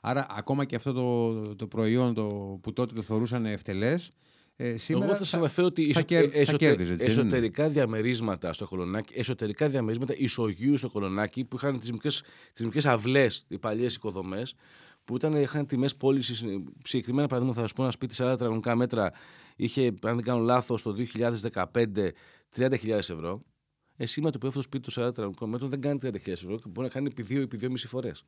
Άρα ακόμα και αυτό το, το προϊόν το, που τότε το θεωρούσαν ευτελές, ε, σήμερα εγώ θα σας αναφέρω ότι θα, θα, εσωτε, θα κέρδιζε, εσωτερικά είναι. διαμερίσματα στο Κολονάκι, εσωτερικά διαμερίσματα ισογείου στο Κολονάκι που είχαν τις μικρές, τις μικρές αυλές, οι παλιές οικοδομές, που ήταν, είχαν τιμές πώλησης. Συγκεκριμένα παραδείγματα, θα σας πω, ένα σπίτι σαράντα τετραγωνικά μέτρα είχε, αν δεν κάνω λάθος, το δύο χιλιάδες δεκαπέντε τριάντα χιλιάδες ευρώ. Ε, σήμερα το που έφτασε το σπίτι του σαράντα τετραγωνικών μέτρων δεν κάνει τριάντα χιλιάδες ευρώ, μπορεί να κάνει επί δύο ή επί δυόμισι φορές.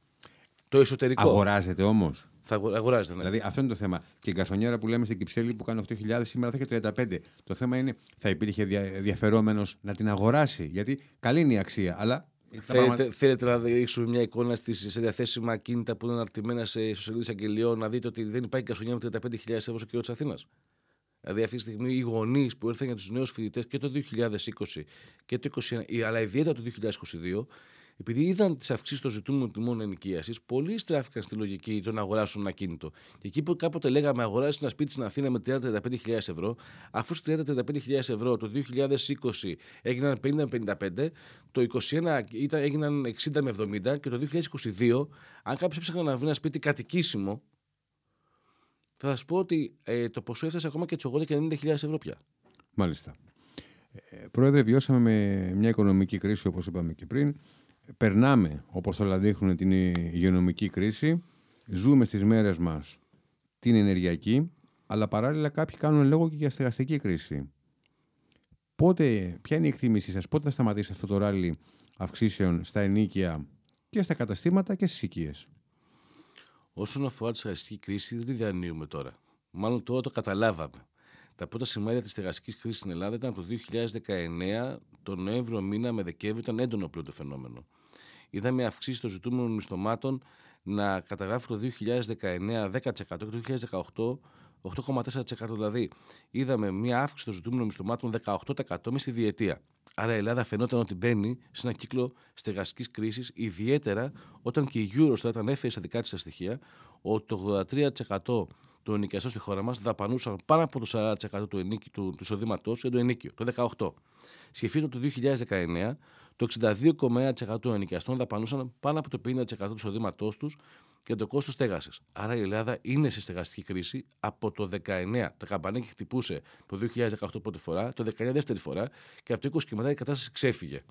Το εσωτερικό. Αγοράζεται όμως. Θα αγοράζεται, ναι. Δηλαδή αυτό είναι το θέμα. Και η γκασονιέρα που λέμε στην Κυψέλη που κάνει οκτώ χιλιάδες, σήμερα θα έχει τριάντα πέντε. Το θέμα είναι, θα υπήρχε ενδιαφερόμενος να την αγοράσει? Γιατί καλή είναι η αξία, αλλά. Θέλετε, πράγμα... θέλετε να δείξουμε μια εικόνα στις, σε διαθέσιμα κίνητα που είναι αναρτημένα σε ιστοσελίδες αγγελιών, να δείτε ότι δεν υπάρχει γκασονιέρα με τριάντα πέντε χιλιάδες ευρώ στο κέντρο της Αθήνας. Δηλαδή αυτή τη στιγμή οι γονείς που ήρθαν για τους νέους φοιτητές και το δύο χιλιάδες είκοσι και το είκοσι ένα, αλλά ιδιαίτερα το δύο χιλιάδες είκοσι δύο. Επειδή είδαν τις αυξήσεις των ζητούμενων τιμών ενοικίασης, πολλοί στράφηκαν στη λογική του να αγοράσουν ένα κίνητο. Και εκεί που κάποτε λέγαμε αγοράσει ένα σπίτι στην Αθήνα με τριάντα με τριάντα πέντε χιλιάδες ευρώ, αφού στις τριάντα με τριάντα πέντε χιλιάδες ευρώ το δύο χιλιάδες είκοσι έγιναν πενήντα με πενήντα πέντε, το είκοσι ένα ήταν, έγιναν εξήντα με εβδομήντα και το δύο χιλιάδες είκοσι δύο, αν κάποιος έψαχνε να βρει ένα σπίτι κατοικήσιμο, θα σας πω ότι ε, το ποσό έφτασε ακόμα και τις ογδόντα και ενενήντα χιλιάδες ευρώ πια. Μάλιστα. Ε, πρόεδρε, βιώσαμε με μια οικονομική κρίση, όπως είπαμε και πριν. Περνάμε, όπως όλα δείχνουν, την υγειονομική κρίση. Ζούμε στις μέρες μας την ενεργειακή, αλλά παράλληλα κάποιοι κάνουν λόγο και για στεγαστική κρίση. Πότε, ποια είναι η εκτίμησή σας, πότε θα σταματήσει αυτό το ράλι αυξήσεων στα ενίκια και στα καταστήματα και στις οικίες? Όσον αφορά τη στεγαστική κρίση, δεν τη διανύουμε τώρα. Μάλλον τώρα το καταλάβαμε. Τα πρώτα σημάδια της στεγαστικής κρίσης στην Ελλάδα ήταν από το δύο χιλιάδες δεκαεννιά, τον Νοέμβριο μήνα με Δεκέμβριο, ήταν έντονο πλέον το φαινόμενο. Είδαμε αυξήσεις των ζητούμενων μισθωμάτων να καταγράφει το δύο χιλιάδες δεκαεννιά δέκα τοις εκατό και το δύο χιλιάδες δεκαοκτώ οκτώ κόμμα τέσσερα τοις εκατό. Δηλαδή, είδαμε μια αύξηση των ζητούμενων μισθωμάτων δεκαοκτώ τοις εκατό μέσα στη διετία. Άρα η Ελλάδα φαινόταν ότι μπαίνει σε ένα κύκλο στεγαστικής κρίσης, ιδιαίτερα όταν και η Eurostat όταν έφερε στα δικά της τα στοιχεία ότι το ογδόντα τρία τοις εκατό των ενοικιαστών στη χώρα μας δαπανούσαν πάνω από το σαράντα τοις εκατό του, ενίκη, του, του εισοδήματός για το ενίκιο, το δύο χιλιάδες δεκαοκτώ. Σκεφτείτε το δύο χιλιάδες δεκαεννιά, το εξήντα δύο κόμμα ένα τοις εκατό των ενοικιαστών δαπανούσαν πάνω από το πενήντα τοις εκατό του εισοδήματός τους για το κόστος στέγασης. Άρα η Ελλάδα είναι σε στεγαστική κρίση από το δύο χιλιάδες δεκαεννιά. Το καμπανάκι χτυπούσε το δύο χιλιάδες δεκαοκτώ πρώτη φορά, το δύο χιλιάδες δεκαεννιά δεύτερη φορά και από το είκοσι και μετά η κατάσταση ξέφυγε.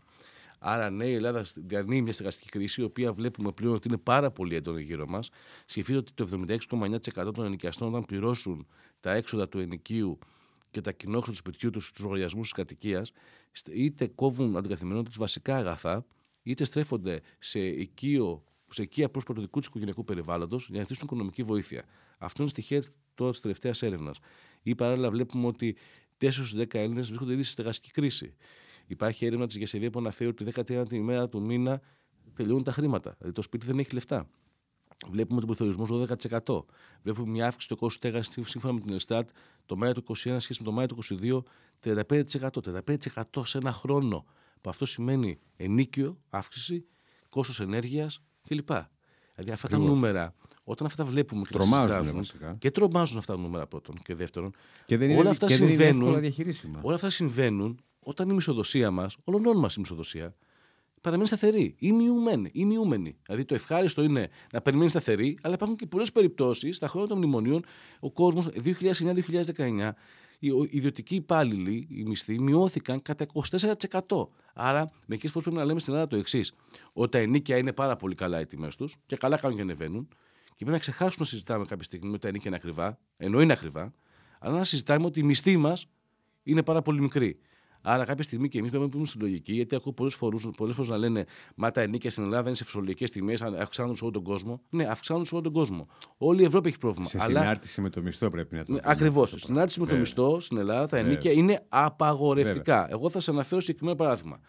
Άρα, ναι, η Ελλάδα διανύει μια στεγαστική κρίση, η οποία βλέπουμε πλέον ότι είναι πάρα πολύ έντονη γύρω μας. Σκεφτείτε ότι το εβδομήντα έξι κόμμα εννιά τοις εκατό των ενοικιαστών, όταν πληρώσουν τα έξοδα του ενοικίου και τα κοινόχρονου του σπιτιού τους, στους λογαριασμούς της κατοικίας, είτε κόβουν από την καθημερινότητα τους βασικά αγαθά, είτε στρέφονται σε οικείο, σε οικεία πρόσωπα του δικού τους οικογενειακού περιβάλλοντος για να ζητήσουν οικονομική βοήθεια. Αυτό είναι στοιχεία της τελευταίας έρευνας. Ή παράλληλα, βλέπουμε ότι τέσσερις στους δέκα Έλληνες βρίσκονται ήδη σε στεγαστική κρίση. Υπάρχει έρευνα της Γεσεβία που αναφέρει ότι τη δέκατη ένατη ημέρα του μήνα τελειώνουν τα χρήματα. Δηλαδή το σπίτι δεν έχει λεφτά. Βλέπουμε τον πληθωρισμό δώδεκα τοις εκατό. Βλέπουμε μια αύξηση του κόστου στέγασης σύμφωνα με την Ελστάτ το Μάιο του είκοσι ένα σχέση με το Μάιο του είκοσι δύο τριάντα πέντε τοις εκατό. τριάντα πέντε τοις εκατό σε ένα χρόνο. Που αυτό σημαίνει ενίκιο, αύξηση, κόστος ενέργειας κλπ. Δηλαδή αυτά τα νούμερα, όταν αυτά βλέπουμε και τρομάζουν, και τρομάζουν αυτά τα νούμερα πρώτον και δεύτερον, και δεν είναι, όλα, αυτά και δεν είναι όλα αυτά συμβαίνουν. Όταν η μισοδοσία μας, όλων μας η μισοδοσία, παραμένει σταθερή ή μειωμένη, ή μειούμενη. Δηλαδή το ευχάριστο είναι να περιμένει σταθερή, αλλά υπάρχουν και πολλές περιπτώσεις στα χρόνια των μνημονίων. Ο κόσμος δύο χιλιάδες εννιά με δύο χιλιάδες δεκαεννιά, οι ιδιωτικοί υπάλληλοι, οι μισθοί μειώθηκαν κατά είκοσι τέσσερα τοις εκατό. Άρα, μερικές φορές πρέπει να λέμε στην Ελλάδα το εξής: ότι τα ενίκια είναι πάρα πολύ καλά οι τιμές τους και καλά κάνουν και ανεβαίνουν, και πρέπει να ξεχάσουμε να συζητάμε κάποια στιγμή ότι τα ενίκια είναι ακριβά, ενώ είναι ακριβά, αλλά να συζητάμε ότι οι μισθοί μας είναι πάρα πολύ μικροί. Άρα, κάποια στιγμή και εμείς πρέπει να πούμε στη λογική, γιατί ακούω πολλές φορές να λένε μα τα ενίκια στην Ελλάδα είναι σε φυσιολογικές τιμές, αυξάνουν σε όλο τον κόσμο. Ναι, αυξάνουν σε όλο τον κόσμο. Όλη η Ευρώπη έχει πρόβλημα. Σε αλλά... συνάρτηση με το μισθό πρέπει να το πούμε. Ακριβώς. Σε συνάρτηση με το μισθό στην Ελλάδα τα ενίκια είναι απαγορευτικά. Βέβαια. Εγώ θα σας αναφέρω συγκεκριμένο παράδειγμα.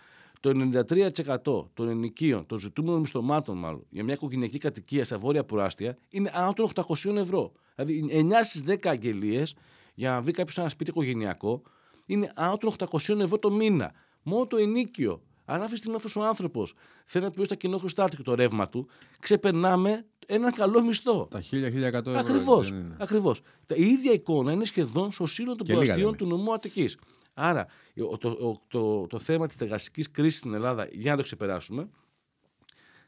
Το ενενήντα τρία τοις εκατό των ενοικίων, των ζητούμενων μισθωμάτων μάλλον, για μια οικογενειακή κατοικία στα βόρεια Πουράστια είναι άνω των οκτακόσια ευρώ. Δηλαδή, εννιά στις δέκα αγγελίες για να βρει κάποιος ένα σπίτι οικογενειακό. Είναι άνω των οκτακόσια ευρώ το μήνα. Μόνο το ενίκιο. Αν αυτή τη στιγμή αυτός ο άνθρωπος θέλει να πληρώσει τα κοινόχρηστάτη και το ρεύμα του, ξεπερνάμε έναν καλό μισθό. Τα χίλια εκατό ευρώ. Ακριβώς. Ακριβώς. Η ίδια εικόνα είναι σχεδόν στο σύνολο των προαστίων του νομού Αττικής. Άρα το, το, το, το, το θέμα της στεγαστικής κρίσης στην Ελλάδα, για να το ξεπεράσουμε,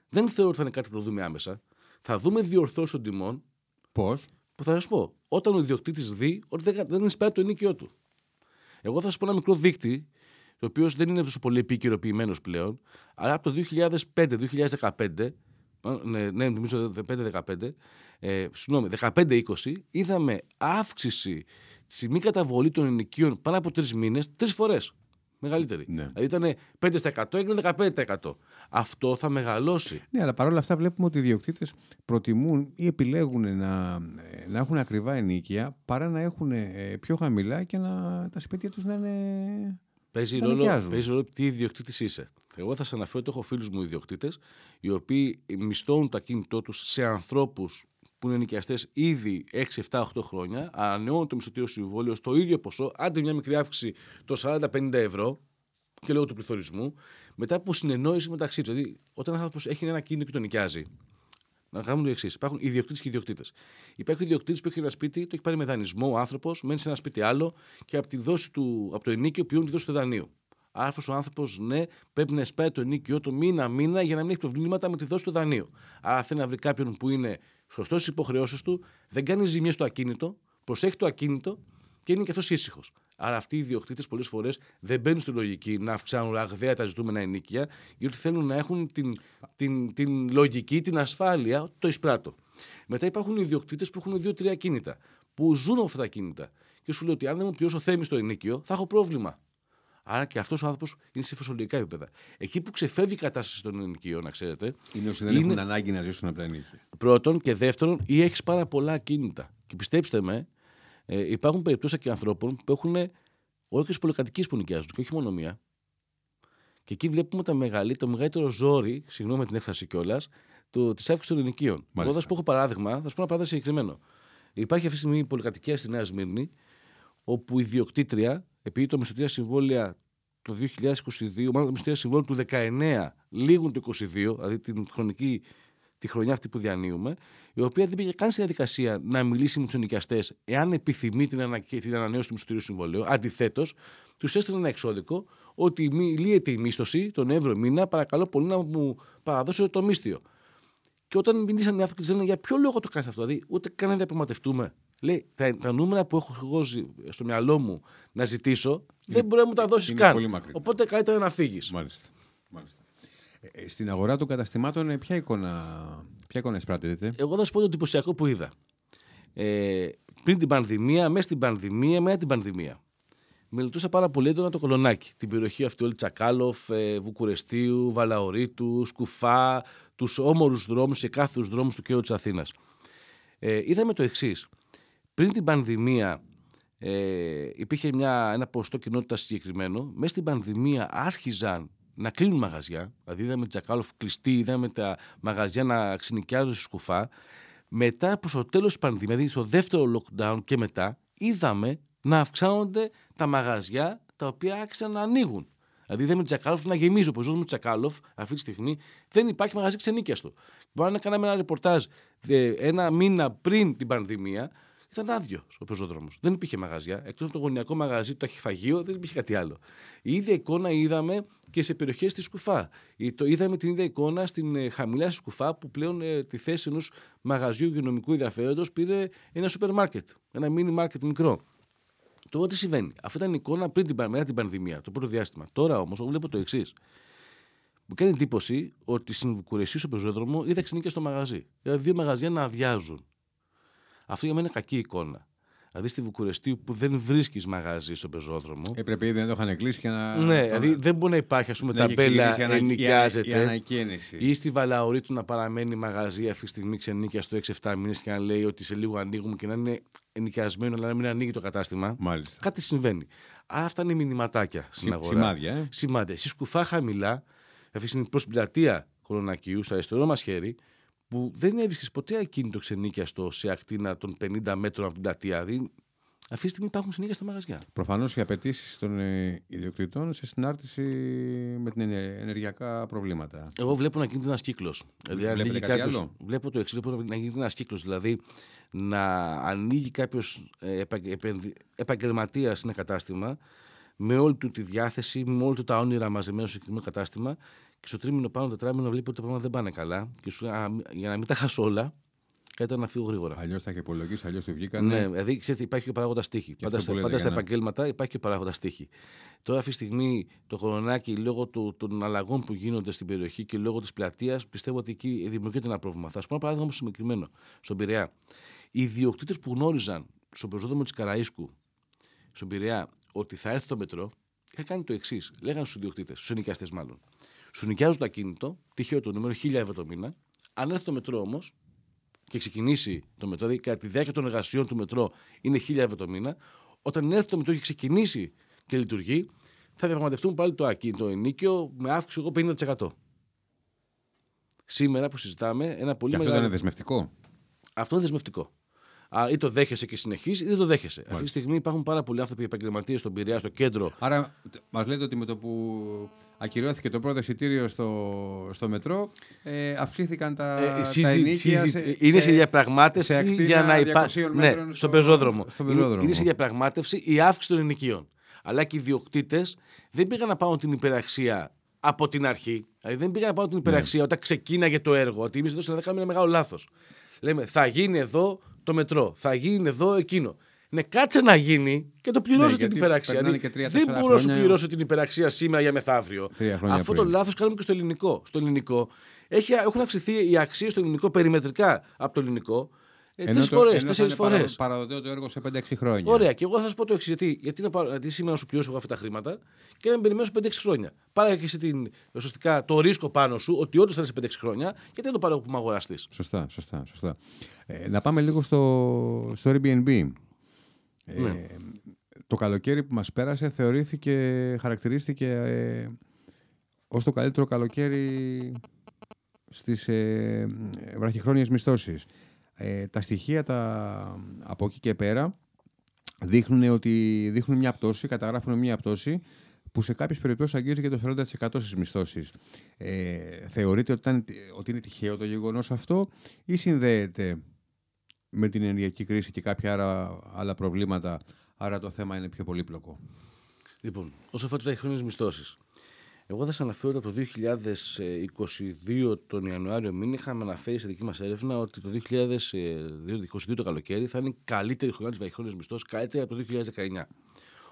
δεν θεωρώ ότι θα είναι κάτι που το δούμε άμεσα. Θα δούμε διορθώσεις των τιμών. Πώς? Που θα σας πω. Όταν ο ιδιοκτήτης δει ότι δεν εισπράττει το ενοίκιο του. Εγώ θα σας πω ένα μικρό δείκτη, το οποίο δεν είναι τόσο πολύ επικαιροποιημένος πλέον, αλλά από το δύο χιλιάδες πέντε με δύο χιλιάδες δεκαπέντε, ναι, ναι, νομίζω δεκαπέντε δεκαπέντε, ε, συγγνώμη, δεκαπέντε είκοσι, είδαμε αύξηση στη μη καταβολή των ενοικίων πάνω από τρεις μήνες, τρεις φορές. Μεγαλύτερη. Ναι. Δηλαδή ήταν πέντε τοις εκατό, έγινε δεκαπέντε τοις εκατό. Αυτό θα μεγαλώσει. Ναι, αλλά παρόλα αυτά βλέπουμε ότι οι ιδιοκτήτες προτιμούν ή επιλέγουν να, να έχουν ακριβά ενοίκια παρά να έχουν πιο χαμηλά και να, τα σπίτια τους να είναι. Παίζει ρόλο, παίζει ρόλο τι ιδιοκτήτης είσαι. Εγώ θα σας αναφέρω ότι έχω φίλους μου ιδιοκτήτες, οι οποίοι μισθώνουν το ακίνητό τους σε ανθρώπους που είναι νοικιαστές ήδη έξι, επτά, οκτώ χρόνια, ανανεώνουν το μισθωτήριο συμβόλαιο στο ίδιο ποσό, άντε μια μικρή αύξηση των σαράντα με πενήντα ευρώ και λόγω του πληθωρισμού, μετά από συνεννόηση μεταξύ τους. Δηλαδή, όταν ένα άνθρωπος έχει ένα ακίνητο και το νοικιάζει, να κάνουμε το εξής: υπάρχουν ιδιοκτήτες και ιδιοκτήτες. Υπάρχει ο ιδιοκτήτης που έχει ένα σπίτι, το έχει πάρει με δανεισμό ο άνθρωπος, μένει σε ένα σπίτι άλλο και από, τη δόση του, από το ενοίκιο ποιούν τη δόση του δανείου. Άρα αυτός ο άνθρωπος, ναι, πρέπει να εισπράττει το ενοίκιο του μήνα-μήνα για να μην έχει προβλήματα με τη δόση του δανείου. Άρα θέλει να βρει κάποιον που είναι σωστός στις υποχρεώσεις του, δεν κάνει ζημιές στο ακίνητο, προσέχει το ακίνητο και είναι και αυτός ήσυχος. Άρα αυτοί οι ιδιοκτήτες πολλές φορές δεν μπαίνουν στη λογική να αυξάνουν αγδαία τα ζητούμενα ενοίκια, γιατί θέλουν να έχουν την, την, την λογική, την ασφάλεια, το εισπράττω. Μετά υπάρχουν οι ιδιοκτήτες που έχουν δύο τρία ακίνητα, που ζουν από αυτά τα ακίνητα. Και σου λέει ότι αν δεν μου πληρώσω Θέμη στο ενοίκιο, θα έχω πρόβλημα. Άρα και αυτός ο άνθρωπος είναι σε φυσιολογικά επίπεδα. Εκεί που ξεφεύγει η κατάσταση των ενοικίων, να ξέρετε. Είναι όσοι δεν είναι... έχουν ανάγκη να ζήσουν από τα ενοίκια. Πρώτον και δεύτερον, ή έχεις πάρα πολλά ακίνητα. Και πιστέψτε με, ε, υπάρχουν περιπτώσεις και ανθρώπων που έχουν όλες τις πολυκατοικίες που νοικιάζουν και όχι μόνο μία. Και εκεί βλέπουμε τα μεγαλύτερα, το μεγαλύτερο ζόρι, συγγνώμη με την έφραση κιόλας, της αύξησης των ενοικίων. Εγώ θα σου πω παράδειγμα, θα σου πω ένα παράδειγμα συγκεκριμένο. Υπάρχει αυτή τη στιγμή πολυκατοικία στη Νέα Σμύρνη, όπου η ιδιοκτήτρια, επειδή το μισθωτήρια συμβόλαια του δύο χιλιάδες είκοσι δύο, μάλλον το μισθωτήρια συμβόλαια του δεκαεννέα λίγουν το είκοσι δύο, δηλαδή την χρονική, τη χρονιά αυτή που διανύουμε, η οποία δεν πήγε καν στη διαδικασία να μιλήσει με τους ενοικιαστές, εάν επιθυμεί την, ανα... την ανανέωση του μισθωτηρίου συμβολαίου. Αντιθέτως, τους έστειλε ένα εξώδικο ότι λύεται η μίσθωση τον Νοέμβριο μήνα, παρακαλώ πολύ να μου παραδώσετε το μίσθιο. Και όταν μιλήσαν οι άνθρωποι, τους λένε για ποιο λόγο το κάνεις αυτό, δηλαδή ούτε καν να διαπραγματευτούμε. Λέει, τα, τα νούμερα που έχω εγώ στο μυαλό μου να ζητήσω είναι, δεν μπορεί να μου τα δώσεις καν. Οπότε καλύτερα να φύγεις. Μάλιστα. Μάλιστα. Ε, στην αγορά των καταστημάτων, ποια εικόνα εισπράτεται? Εγώ θα σου πω το εντυπωσιακό που είδα. Ε, πριν την πανδημία, μέσα στην πανδημία, μετά την πανδημία. Μελετούσα πάρα πολύ έντονα το Κολονάκι. Την περιοχή αυτή όλη Τσακάλοφ, ε, Βουκουρεστίου, Βαλαωρίτου, Σκουφά, τους όμορους δρόμους και κάθους δρόμους του κέντρου της Αθήνας. Ε, είδαμε το εξής. Πριν την πανδημία ε, υπήρχε μια, ένα ποσοστό κοινότητα συγκεκριμένο. Μέσα στην πανδημία άρχιζαν να κλείνουν μαγαζιά. Δηλαδή είδαμε Τσακάλοφ κλειστή, είδαμε τα μαγαζιά να ξενοικιάζουν στη Σκουφά. Μετά προς το τέλος της πανδημίας, δηλαδή στο δεύτερο lockdown και μετά, είδαμε να αυξάνονται τα μαγαζιά τα οποία άρχισαν να ανοίγουν. Δηλαδή είδαμε Τσακάλοφ να γεμίζει. Όπως ζούμε Τσακάλοφ αυτή τη στιγμή, δεν υπάρχει μαγαζί ξενίκιας του. Μπορεί να κάναμε ένα ρεπορτάζ ένα μήνα πριν την πανδημία. Ήταν άδειο ο πεζόδρομος. Δεν υπήρχε μαγαζιά. Εκτός από το γωνιακό μαγαζί, το ταχυφαγείο, δεν υπήρχε κάτι άλλο. Η ίδια εικόνα είδαμε και σε περιοχές της Σκουφά. Το είδαμε την ίδια εικόνα στην χαμηλά στη Σκουφά, που πλέον ε, τη θέση ενός μαγαζιού υγειονομικού ενδιαφέροντος πήρε ένα σούπερ μάρκετ. Ένα μίνι μάρκετ μικρό. Τώρα τι συμβαίνει? Αυτή ήταν η εικόνα πριν την, μετά την πανδημία, το πρώτο διάστημα. Τώρα όμως, εγώ βλέπω το εξής. Μου κάνει εντύπωση ότι στην Βουκουρεσίου, στο πεζόδρομο, είδα ξενίκια στο μαγαζί. Δηλαδή, δύο μαγαζιά να αδειάζουν. Αυτό για μένα είναι κακή εικόνα. Δηλαδή στη Βουκουρεστίου που δεν βρίσκεις μαγαζί στον πεζόδρομο. Έπρεπε ήδη να το είχαν κλείσει και να. Ναι, δηλαδή δεν μπορεί να υπάρχει, ας πούμε, ταμπέλα ενοικιάζεται. Η ανακαίνιση. Ή στη Βαλαωρίτου να παραμένει μαγαζί αυτή τη στιγμή ξενίκια στο έξι επτά μήνες και να λέει ότι σε λίγο ανοίγουμε και να είναι ενοικιασμένο, αλλά να μην ανοίγει το κατάστημα. Μάλιστα. Κάτι συμβαίνει. Άρα αυτά είναι μηνυματάκια στην Συ, αγορά. Σημάδια. Ε? Σημάδια. Στη Σκουφά χαμηλά, αυτή τη στιγμή προς την πλατεία Κολονακίου, στο αριστερό μας χέρι, που δεν έβρισκες ποτέ ακίνητο ξενίκιαστο σε ακτίνα των πενήντα μέτρων από την πλατεία. Δηλαδή, Αυτή τη στιγμή υπάρχουν συνέχεια στα μαγαζιά. Προφανώς οι απαιτήσεις των ιδιοκτητών σε συνάρτηση με την ενεργειακά προβλήματα. Εγώ βλέπω να γίνεται ένας κύκλος. Δηλαδή, κάποιος, βλέπω το εξής, βλέπω να γίνεται ένας κύκλος. Δηλαδή, να ανοίγει κάποιος επαγγελματίας ένα κατάστημα με όλη του τη διάθεση, με όλη του τα όνειρα μαζεμένο σε εκείνο κατάστημα και στο τρίμηνο πάνω, τετράμηνο βλέπει ότι τα πράγματα δεν πάνε καλά. Και σου, α, για να μην τα χάσω όλα. Ήταν να φύγω γρήγορα. Αλλιώς θα είχε υπολογίσει, αλλιώς τη βγήκαν. Ναι, δηλαδή ξέρετε, υπάρχει και ο παράγοντας τύχη. Πάντα, πάντα στα επαγγέλματα υπάρχει και ο παράγοντας τύχη. Τώρα, αυτή τη στιγμή, το χρονάκι λόγω του, των αλλαγών που γίνονται στην περιοχή και λόγω της πλατείας, πιστεύω ότι εκεί δημιουργείται ένα πρόβλημα. Θα σου πω ένα παράδειγμα όμως συγκεκριμένο. Στον Πειραιά. Οι ιδιοκτήτες που γνώριζαν στον πεζόδρομο της Καραΐσκου, στον Πειραιά, ότι θα έρθει το μετρό, είχαν κάνει το εξής. Λέγανε στους ιδιοκτήτες, στους ενοικιαστές μάλλον. Σου νοικιάζουν το ακίνητο, τυχαίο το νούμερο, χίλια ευρώ το μήνα. Αν έρθει το μετρό όμως. Και ξεκινήσει το μετρό, δηλαδή κατά τη διάρκεια των εργασιών του μετρό είναι χίλια ευρώ το μήνα. Όταν έρθει το μετρό και ξεκινήσει και λειτουργεί, θα διαπραγματευτούν πάλι το ακίνητο ενίκιο με αύξηση πενήντα τοις εκατό. Σήμερα που συζητάμε, ένα πολύ μεγάλο. Και αυτό δεν είναι δεσμευτικό. Αυτό είναι δεσμευτικό. Α, ή το δέχεσαι και συνεχίζει, ή δεν το δέχεσαι. Μάλιστα. Αυτή τη στιγμή υπάρχουν πάρα πολλοί άνθρωποι επαγγελματίες στον Πειραιά, στο κέντρο. Άρα, μας λέτε ότι με το που ακυρώθηκε το πρώτο εισιτήριο στο, στο μετρό, ε, αυξήθηκαν τα, ε, τα συζη, ενίκια. Συζη, σε, είναι σε διαπραγμάτευση σε για να υπάρχει. Ναι, στο, στο πεζόδρομο. Στο πεζόδρομο. Είναι, είναι σε διαπραγμάτευση η αύξηση των ενοικίων. Αλλά και οι ιδιοκτήτες δεν πήγαν να πάρουν την υπεραξία από την αρχή. Δηλαδή, δεν πήγαν να πάρουν την υπεραξία ναι. Όταν ξεκίναγε το έργο. Ότι εμείς εδώ στην Ελλάδα κάνουμε ένα μεγάλο λάθος. Λέμε, θα γίνει εδώ. Το μετρό, θα γίνει εδώ εκείνο. Ναι, κάτσε να γίνει και το πληρώσω ναι, την υπεραξία. Δηλαδή, τρία, δεν μπορώ να σου πληρώσω την υπεραξία σήμερα για μεθαύριο. Αυτό το λάθος κάνουμε και στο ελληνικό. Στο ελληνικό έχει, έχουν αυξηθεί οι αξίες στο ελληνικό περιμετρικά από το ελληνικό ε, τρεις φορές, τέσσερις φορές. Παραδοτέω το έργο σε πέντε έξι χρόνια. Ωραία, και εγώ θα σου πω το εξής. Γιατί, γιατί, να, γιατί σήμερα να σου πληρώσω εγώ αυτά τα χρήματα και να με περιμένω σε πέντε έξι χρόνια. Πάρε και εσύ την, σωστικά, το ρίσκο πάνω σου ότι όντως θα είναι σε πέντε έξι χρόνια, γιατί δεν το πάρω που με αγοραστείς. Σωστά, σωστά, σωστά. Ε, να πάμε λίγο στο, στο Airbnb. Ε, ναι. Το καλοκαίρι που μας πέρασε θεωρήθηκε, χαρακτηρίστηκε ε, ως το καλύτερο καλοκαίρι στις ε, ε, βραχυχρόνιες μισθώσεις. Ε, τα στοιχεία τα, από εκεί και πέρα δείχνουν, ότι, δείχνουν μια πτώση, καταγράφουν μια πτώση που σε κάποιες περιπτώσεις αγγίζει και το σαράντα τοις εκατό στις μισθώσεις. Ε, θεωρείτε ότι, ήταν, ότι είναι τυχαίο το γεγονός αυτό ή συνδέεται με την ενεργειακή κρίση και κάποια άρα, άλλα προβλήματα, άρα το θέμα είναι πιο πολύπλοκο? Λοιπόν, όσο αφορά τις ταχυχρόνιες μισθώσεις, εγώ θα σας αναφέρω ότι το δύο χιλιάδες είκοσι δύο τον Ιανουάριο μήνα είχαμε αναφέρει σε δική μας έρευνα ότι το δύο χιλιάδες είκοσι δύο το καλοκαίρι θα είναι καλύτερη χρονιά της βραχυχρόνιας μισθώσης, καλύτερη από το δύο χιλιάδες δεκαεννιά.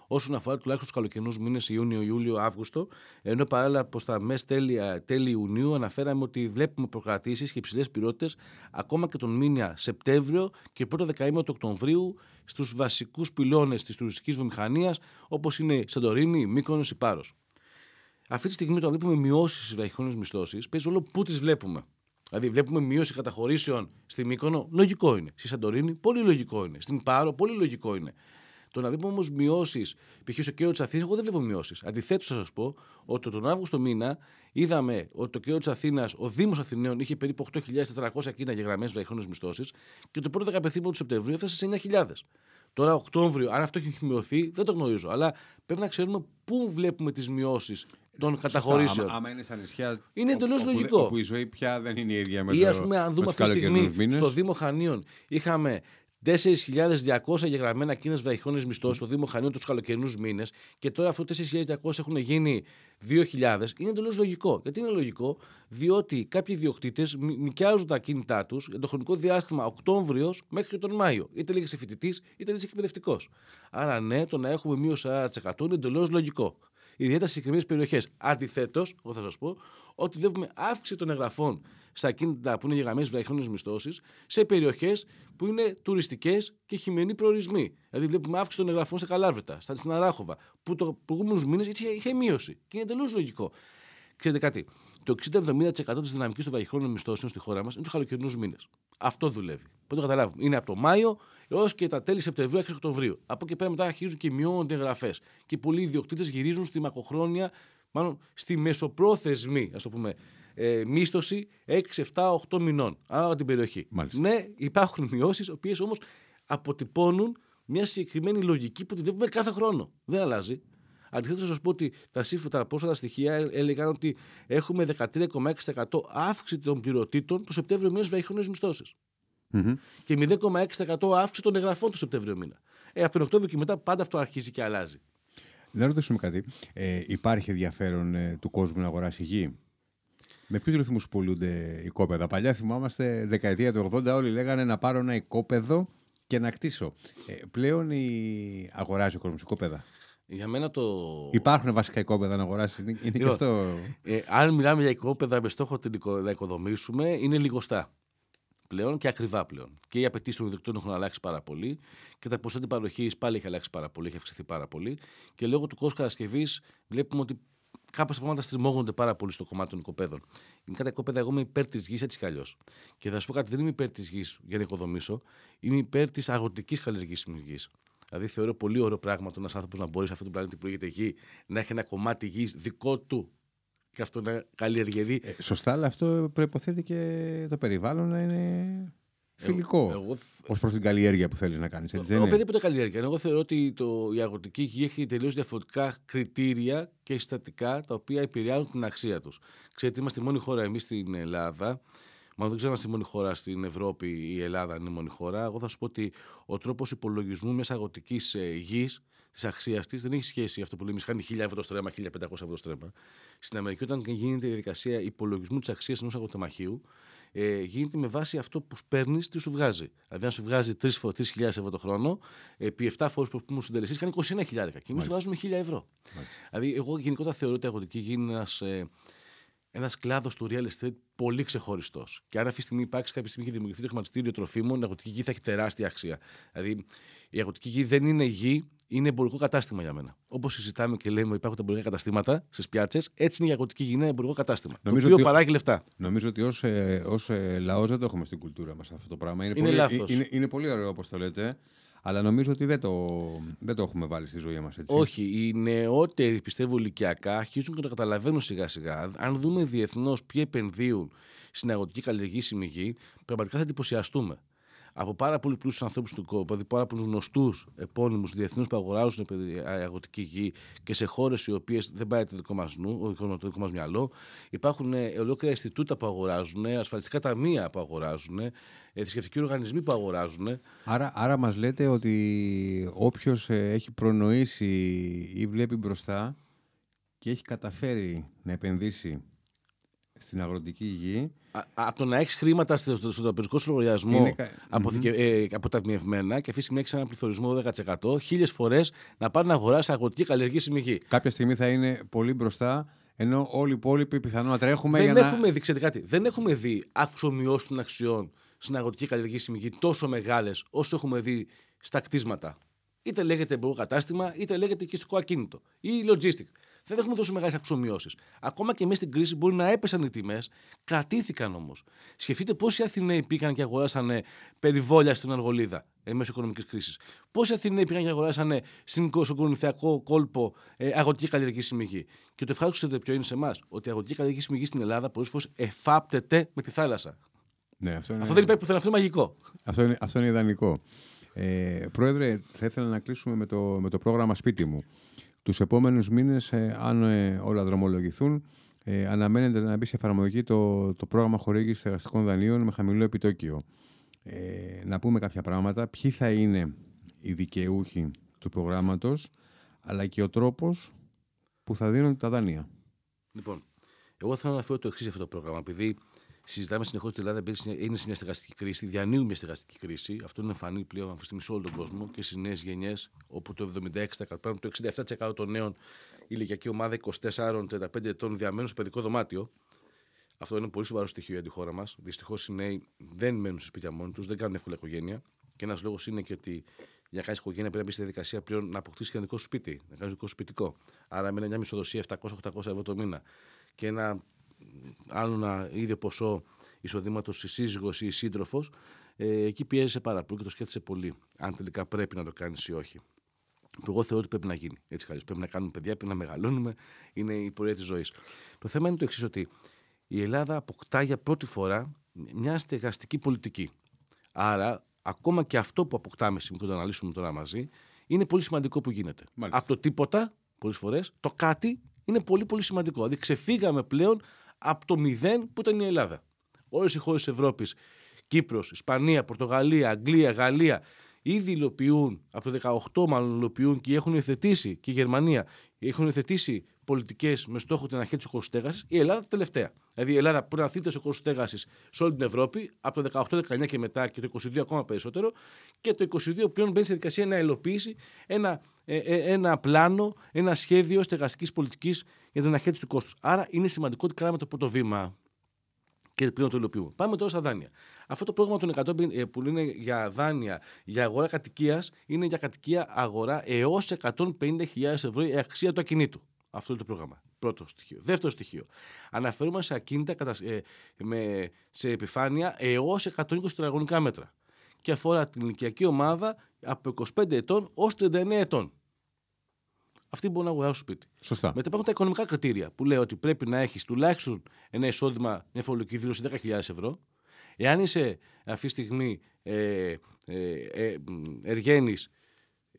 Όσον αφορά τουλάχιστον τους καλοκαιρινούς μήνες Ιούνιο, Ιούλιο, Αύγουστο, ενώ παράλληλα προς τα μέσα τέλη, τέλη Ιουνίου αναφέραμε ότι βλέπουμε προκρατήσεις και υψηλές πυρότητες ακόμα και τον μήνα Σεπτέμβριο και πρώτο δεκαήμερο του Οκτωβρίου στους βασικούς πυλώνες της τουριστικής βιομηχανίας όπως είναι Σαντορίνη, Μύκονος, η Πάρος. Αυτή τη στιγμή, όταν βλέπουμε μειώσεις στις βραχυχρόνιες μισθώσεις, παίζει όλο πού τις βλέπουμε. Δηλαδή, βλέπουμε μείωση καταχωρήσεων στη Μύκονο, λογικό είναι. Στη Σαντορίνη, πολύ λογικό είναι. Στην Πάρο, πολύ λογικό είναι. Το να βλέπουμε όμως μειώσεις, π.χ. στο κέντρο της Αθήνας, εγώ δεν βλέπω μειώσεις. Αντιθέτως, θα σας πω ότι τον Αύγουστο μήνα είδαμε ότι το κέντρο της Αθήνας, ο Δήμος Αθηναίων, είχε περίπου οκτώ χιλιάδες τετρακόσια ακίνητα γεγραμμένες βραχυχρόνιες μισθώσεις και το πρώτο δεκαπενθήμερο του Σεπτεμβρίου έφτασε σε εννιά χιλιάδες. Τώρα, Οκτώβριο, αν αυτό έχει μειωθεί, δεν το γνωρίζω. Αλλά πρέπει να ξέρουμε πού βλέπουμε τις μειώσεις των καταχωρήσεων. Άμα είναι στα νησιά. Είναι εντελώς λογικό. Όπου η ζωή πια δεν είναι η ίδια μετά. Ή ας πούμε, αν δούμε αυτή τη στιγμή, στο Δήμο Χανίων είχαμε τέσσερις χιλιάδες διακόσια εγγεγραμμένα ακίνητες βραχυχρόνιες μισθώσεις στο Δήμο Χανίων τους καλοκαιρινούς μήνες και τώρα αυτό τέσσερις χιλιάδες διακόσια έχουν γίνει δύο χιλιάδες. Είναι εντελώς λογικό. Γιατί είναι λογικό, διότι κάποιοι ιδιοκτήτες νοικιάζουν τα ακίνητά τους για το χρονικό διάστημα Οκτώβριο μέχρι και τον Μάιο. Είτε λέγεσαι φοιτητής, είτε λέγεσαι εκπαιδευτικός. Άρα, ναι, το να έχουμε μείωση σαράντα τοις εκατό είναι εντελώς λογικό. Ιδιαίτερα σε συγκεκριμένες περιοχές. Αντιθέτως, εγώ θα σας πω ότι βλέπουμε αύξηση των εγγραφών στα ακίνητα που είναι γεγραμμένες βραχυχρόνιες μισθώσεις σε περιοχές που είναι τουριστικές και χειμερινοί προορισμοί. Δηλαδή, βλέπουμε αύξηση των εγγραφών στα Καλάβρητα, στην Αράχοβα, που το προηγούμενους μήνες είχε, είχε μείωση. Και είναι εντελώς λογικό. Ξέρετε κάτι, το εξήντα με εβδομήντα τοις εκατό της δυναμικής των βραχυχρόνιων μισθώσεων στη χώρα μας είναι τους καλοκαιρινούς μήνες. Αυτό δουλεύει. Πώς το καταλάβουμε. Είναι από το Μάιο έως και τα τέλη Σεπτεμβρίου μέχρι Οκτωβρίου. Από εκεί πέρα μετά αρχίζουν και μειώνονται εγγραφές. Και πολλοί ιδιοκτήτες γυρίζουν στη μακροχρόνια, μάλλον στη μεσοπρόθεσμη, ας το πούμε, ε, μίσθωση έξι, επτά, οκτώ μηνών. Ανάλογα την περιοχή. Μάλιστα. Ναι, υπάρχουν μειώσεις, οι οποίες όμως αποτυπώνουν μια συγκεκριμένη λογική που τη βλέπουμε κάθε χρόνο. Δεν αλλάζει. Αντιθέτως, θα σας πω ότι τα, τα πρόσφατα στοιχεία έλεγαν ότι έχουμε δεκατρία κόμμα έξι τοις εκατό αύξηση των πληρωτήτων του Σεπτέμβριο μήνα στις βαριχόνιες μισθώσεις. Mm-hmm. Και μηδέν κόμμα έξι τοις εκατό αύξηση των εγγραφών του Σεπτέμβριο μήνα. Ε, από τον Οκτώβριο και μετά πάντα αυτό αρχίζει και αλλάζει. Να ρωτήσουμε κάτι. Ε, υπάρχει ενδιαφέρον ε, του κόσμου να αγοράσει γη? Με ποιους ρυθμούς πουλούνται οικόπεδα? Παλιά θυμάμαστε, δεκαετία του ογδόντα, όλοι λέγανε να πάρω ένα οικόπεδο και να κτίσω. Ε, πλέον η... αγοράζει ο κόσμος οικόπεδα? Για μένα το... Υπάρχουν βασικά οικόπεδα να αγοράσει. Είναι λοιπόν, και αυτό. Ε, αν μιλάμε για οικόπεδα με στόχο να οικοδομήσουμε, είναι λιγοστά πλέον και ακριβά πλέον. Και οι απαιτήσεις των ιδιοκτήτων έχουν αλλάξει πάρα πολύ και τα ποσότητα παροχής πάλι έχει αλλάξει πάρα πολύ, έχει αυξηθεί πάρα πολύ. Και λόγω του κόστου κατασκευής βλέπουμε ότι κάπως τα πράγματα στριμώγονται πάρα πολύ στο κομμάτι των οικοπαίδων. Είναι κάτι οικοπαίδα, εγώ είμαι υπέρ της γης έτσι κι αλλιώς. Και θα σου πω κάτι, δεν είμαι υπέρ της γης για να οικοδομήσω, είμαι υπέρ της αγροτικής καλλιεργήσιμης γης. Δηλαδή, θεωρώ πολύ ωραίο πράγμα το ένας άνθρωπος να μπορεί σε αυτόν τον πλανήτη που λέγεται γη να έχει ένα κομμάτι γης δικό του. Και αυτό να καλλιεργηθεί. Ε, σωστά, αλλά αυτό προϋποθέτει και το περιβάλλον να είναι φιλικό. Εγώ... ως προς την καλλιέργεια που θέλεις να κάνεις. Οποιαδήποτε καλλιέργεια. Εγώ θεωρώ ότι το, η αγροτική γη έχει τελείως διαφορετικά κριτήρια και συστατικά τα οποία επηρεάζουν την αξία τους. Ξέρετε, είμαστε η μόνη χώρα εμείς στην Ελλάδα. Μα δεν ξέρω αν είμαστε η μόνη χώρα στην Ευρώπη, η Ελλάδα είναι η μόνη χώρα. Εγώ θα σου πω ότι ο τρόπος υπολογισμού μιας αγροτικής γης, τη αξία τη, δεν έχει σχέση αυτό που λέμε. Χάνει χίλια ευρώ στρέμα, χίλια πεντακόσια ευρώ στρέμα. Στην Αμερική, όταν γίνεται η διαδικασία υπολογισμού τη αξία ενός αγροτεμαχίου, ε, γίνεται με βάση αυτό που παίρνει, τι σου βγάζει. Δηλαδή, αν σου βγάζει τρεις χιλιάδες ευρώ το χρόνο, επί επτά φορές που πούμε συντελεστή, κάνει είκοσι ένα χιλιάδες. Και εμείς του βάζουμε χίλια ευρώ. Μάλιστα. Δηλαδή, εγώ γενικότερα θεωρώ ότι η αγροτική γη είναι ένα. Ε, Ένα κλάδο του real estate πολύ ξεχωριστό. Και αν αυτή τη στιγμή υπάρξει, κάποια στιγμή έχει δημιουργηθεί το χρηματιστήριο τροφίμων, η αγροτική γη θα έχει τεράστια αξία. Δηλαδή, η αγροτική γη δεν είναι γη, είναι εμπορικό κατάστημα για μένα. Όπως συζητάμε και λέμε, υπάρχουν τα εμπορικά καταστήματα στις πιάτσες, έτσι είναι η αγροτική γη, είναι εμπορικό κατάστημα. Νομίζω το οποίο ότι... παράγει λεφτά. Νομίζω ότι ως, ε, ως ε, λαός δεν το έχουμε στην κουλτούρα μας αυτό το πράγμα. Είναι, είναι πολύ, λάθος. Είναι, είναι πολύ ωραίο όπως το λέτε. Αλλά νομίζω ότι δεν το, δεν το έχουμε βάλει στη ζωή μας έτσι. Όχι, οι νεότεροι πιστεύω ηλικιακά αρχίζουν και το καταλαβαίνουν σιγά σιγά. Αν δούμε διεθνώς ποιοι επενδύουν στην αγροτική καλλιεργήσιμη γη, πραγματικά θα εντυπωσιαστούμε. Από πάρα πολλούς πλούσιους ανθρώπους του κόσμου, από πάρα πολλούς γνωστούς επώνυμους διεθνούς που αγοράζουν αγροτική γη και σε χώρες οι οποίες δεν πάει το δικό μας νου, το δικό μας μυαλό, υπάρχουν ολόκληρα ινστιτούτα που αγοράζουν, ασφαλιστικά ταμεία που αγοράζουν, θρησκευτικοί οργανισμοί που αγοράζουν. Άρα, άρα μας λέτε ότι όποιος έχει προνοήσει ή βλέπει μπροστά και έχει καταφέρει να επενδύσει στην αγροτική γη. Α, από το να έχει χρήματα στο, στο τραπεζικό σου λογαριασμό κα... αποθηκε... mm-hmm. ε, αποταμιευμένα και αυτή τη στιγμή έχει έναν πληθωρισμό δέκα τοις εκατό, χίλιες φορές να πάρει να αγοράσει αγροτική καλλιεργήσιμη γη. Κάποια στιγμή θα είναι πολύ μπροστά, ενώ όλοι οι υπόλοιποι πιθανόν να τρέχουμε. Δεν για έχουμε να... δει, ξέρετε κάτι, δεν έχουμε δει αυξομοιώσεις των αξιών στην αγροτική καλλιεργήσιμη γη τόσο μεγάλες όσο έχουμε δει στα κτίσματα. Είτε λέγεται εμπορικό κατάστημα, είτε λέγεται οικιστικό ακίνητο ή logistic. Δεν έχουμε τόσο μεγάλες αξιομοιώσεις. Ακόμα και μέσα στην κρίση μπορεί να έπεσαν οι τιμές, κρατήθηκαν όμως. Σκεφτείτε πόσοι Αθηναίοι πήγαν και αγοράσανε περιβόλια στην Αργολίδα ε, μέσω οικονομικής κρίσης. Πόσοι Αθηναίοι πήγαν και αγοράσανε στον Κορινθιακό κόλπο ε, αγροτική καλλιεργήσιμη γη. Και το ευχάριστο ποιο είναι σε εμάς, ότι η αγροτική καλλιεργήσιμη γη στην Ελλάδα πολλές φορές εφάπτεται με τη θάλασσα. Ναι, αυτό, είναι... αυτό δεν υπάρχει πουθενά, αυτό είναι μαγικό. Αυτό είναι, αυτό είναι ιδανικό. Ε, πρόεδρε, θα ήθελα να κλείσουμε με το, με το πρόγραμμα Σπίτι μου. Τους επόμενους μήνες, ε, αν ε, όλα δρομολογηθούν, ε, αναμένεται να μπει σε εφαρμογή το, το πρόγραμμα χορήγησης εργαστικών δανείων με χαμηλό επιτόκιο. Ε, να πούμε κάποια πράγματα, ποιοι θα είναι οι δικαιούχοι του προγράμματος, αλλά και ο τρόπος που θα δίνουν τα δάνεια. Λοιπόν, εγώ θα αναφέρω το εξής αυτό το πρόγραμμα, επειδή συζητάμε συνεχώς ότι η Ελλάδα είναι σε μια στεγαστική κρίση, διανύουμε μια στεγαστική κρίση. Αυτό είναι εμφανή πλέον αυτή τη στιγμή σε όλο τον κόσμο και στις νέες γενιές, όπου το εβδομήντα έξι τοις εκατό, το εξήντα επτά τοις εκατό των νέων ηλικιακή ομάδα είκοσι τέσσερα με τριάντα πέντε ετών διαμένουν στο παιδικό δωμάτιο. Αυτό είναι πολύ σοβαρό στοιχείο για τη χώρα μας. Δυστυχώς οι νέοι δεν μένουν σε σπίτια μόνοι τους, δεν κάνουν εύκολα οικογένεια. Και ένας λόγος είναι και ότι για να κάνεις οικογένεια πρέπει να μπεις στη διαδικασία πλέον να αποκτήσεις και ένα δικό σου σπίτι, να κάνεις δικό σου σπιτικό. Άρα με μια μισθοδοσία επτακόσια με οκτακόσια ευρώ το μήνα και ένα. Άλλο ένα ίδιο ποσό εισοδήματος η σύζυγος ή η σύντροφος, ε, εκεί πιέζεσαι πάρα πολύ και το σκέφτεσαι πολύ. Αν τελικά πρέπει να το κάνεις ή όχι. Που εγώ θεωρώ ότι πρέπει να γίνει. Έτσι χαλώς. Πρέπει να κάνουμε παιδιά, πρέπει να μεγαλώνουμε. Είναι η πορεία της ζωής. Το θέμα είναι το εξής, ότι η Ελλάδα αποκτά για πρώτη φορά μια στεγαστική πολιτική. Άρα, ακόμα και αυτό που αποκτάμε σήμερα και το αναλύσουμε τώρα μαζί, είναι πολύ σημαντικό που γίνεται. Μάλιστα. Από το τίποτα, πολλές φορές, το κάτι είναι πολύ πολύ σημαντικό. Δηλαδή ξεφύγαμε πλέον από το μηδέν που ήταν η Ελλάδα. Όλες οι χώρες της Ευρώπης, Κύπρος, Ισπανία, Πορτογαλία, Αγγλία, Γαλλία, ήδη υλοποιούν, από το δεκαοκτώ μάλλον υλοποιούν και έχουν υιοθετήσει, και η Γερμανία έχουν υιοθετήσει πολιτικές με στόχο την αρχή της οικοστέγασης, η Ελλάδα τελευταία. Δηλαδή η Ελλάδα προαθείται σε οικοστέγασης σε όλη την Ευρώπη, από το δεκαοκτώ δεκαεννιά και μετά, και το είκοσι δύο ακόμα περισσότερο, και το είκοσι δύο πλέον μπαίνει στη δικασία να υλοποιήσει ένα, ε, ε, ένα πλάνο, ένα σχέδιο στεγαστικής πολιτικής για την αναχέτηση του κόστους. Άρα είναι σημαντικό ότι κάναμε το πρώτο βήμα και πλέον το υλοποιούμε. Πάμε τώρα στα δάνεια. Αυτό το πρόγραμμα των εκατό που είναι για δάνεια για αγορά κατοικίας, είναι για κατοικία αγορά έως εκατόν πενήντα χιλιάδες ευρώ η αξία του ακινήτου. Αυτό είναι το πρόγραμμα. Πρώτο στοιχείο. Δεύτερο στοιχείο. Αναφέρουμε σε ακίνητα σε επιφάνεια έως εκατόν είκοσι τετραγωνικά μέτρα. Και αφορά την ηλικιακή ομάδα από είκοσι πέντε ετών έως τριάντα εννέα ετών. Αυτοί μπορούν να αγοράσουν σπίτι. Σωστά. Μετά υπάρχουν τα οικονομικά κριτήρια που λέει ότι πρέπει να έχεις τουλάχιστον ένα εισόδημα, μια φορολογική δήλωση δέκα χιλιάδες ευρώ. Εάν είσαι αυτή τη στιγμή ε, ε, ε, εργαίνεις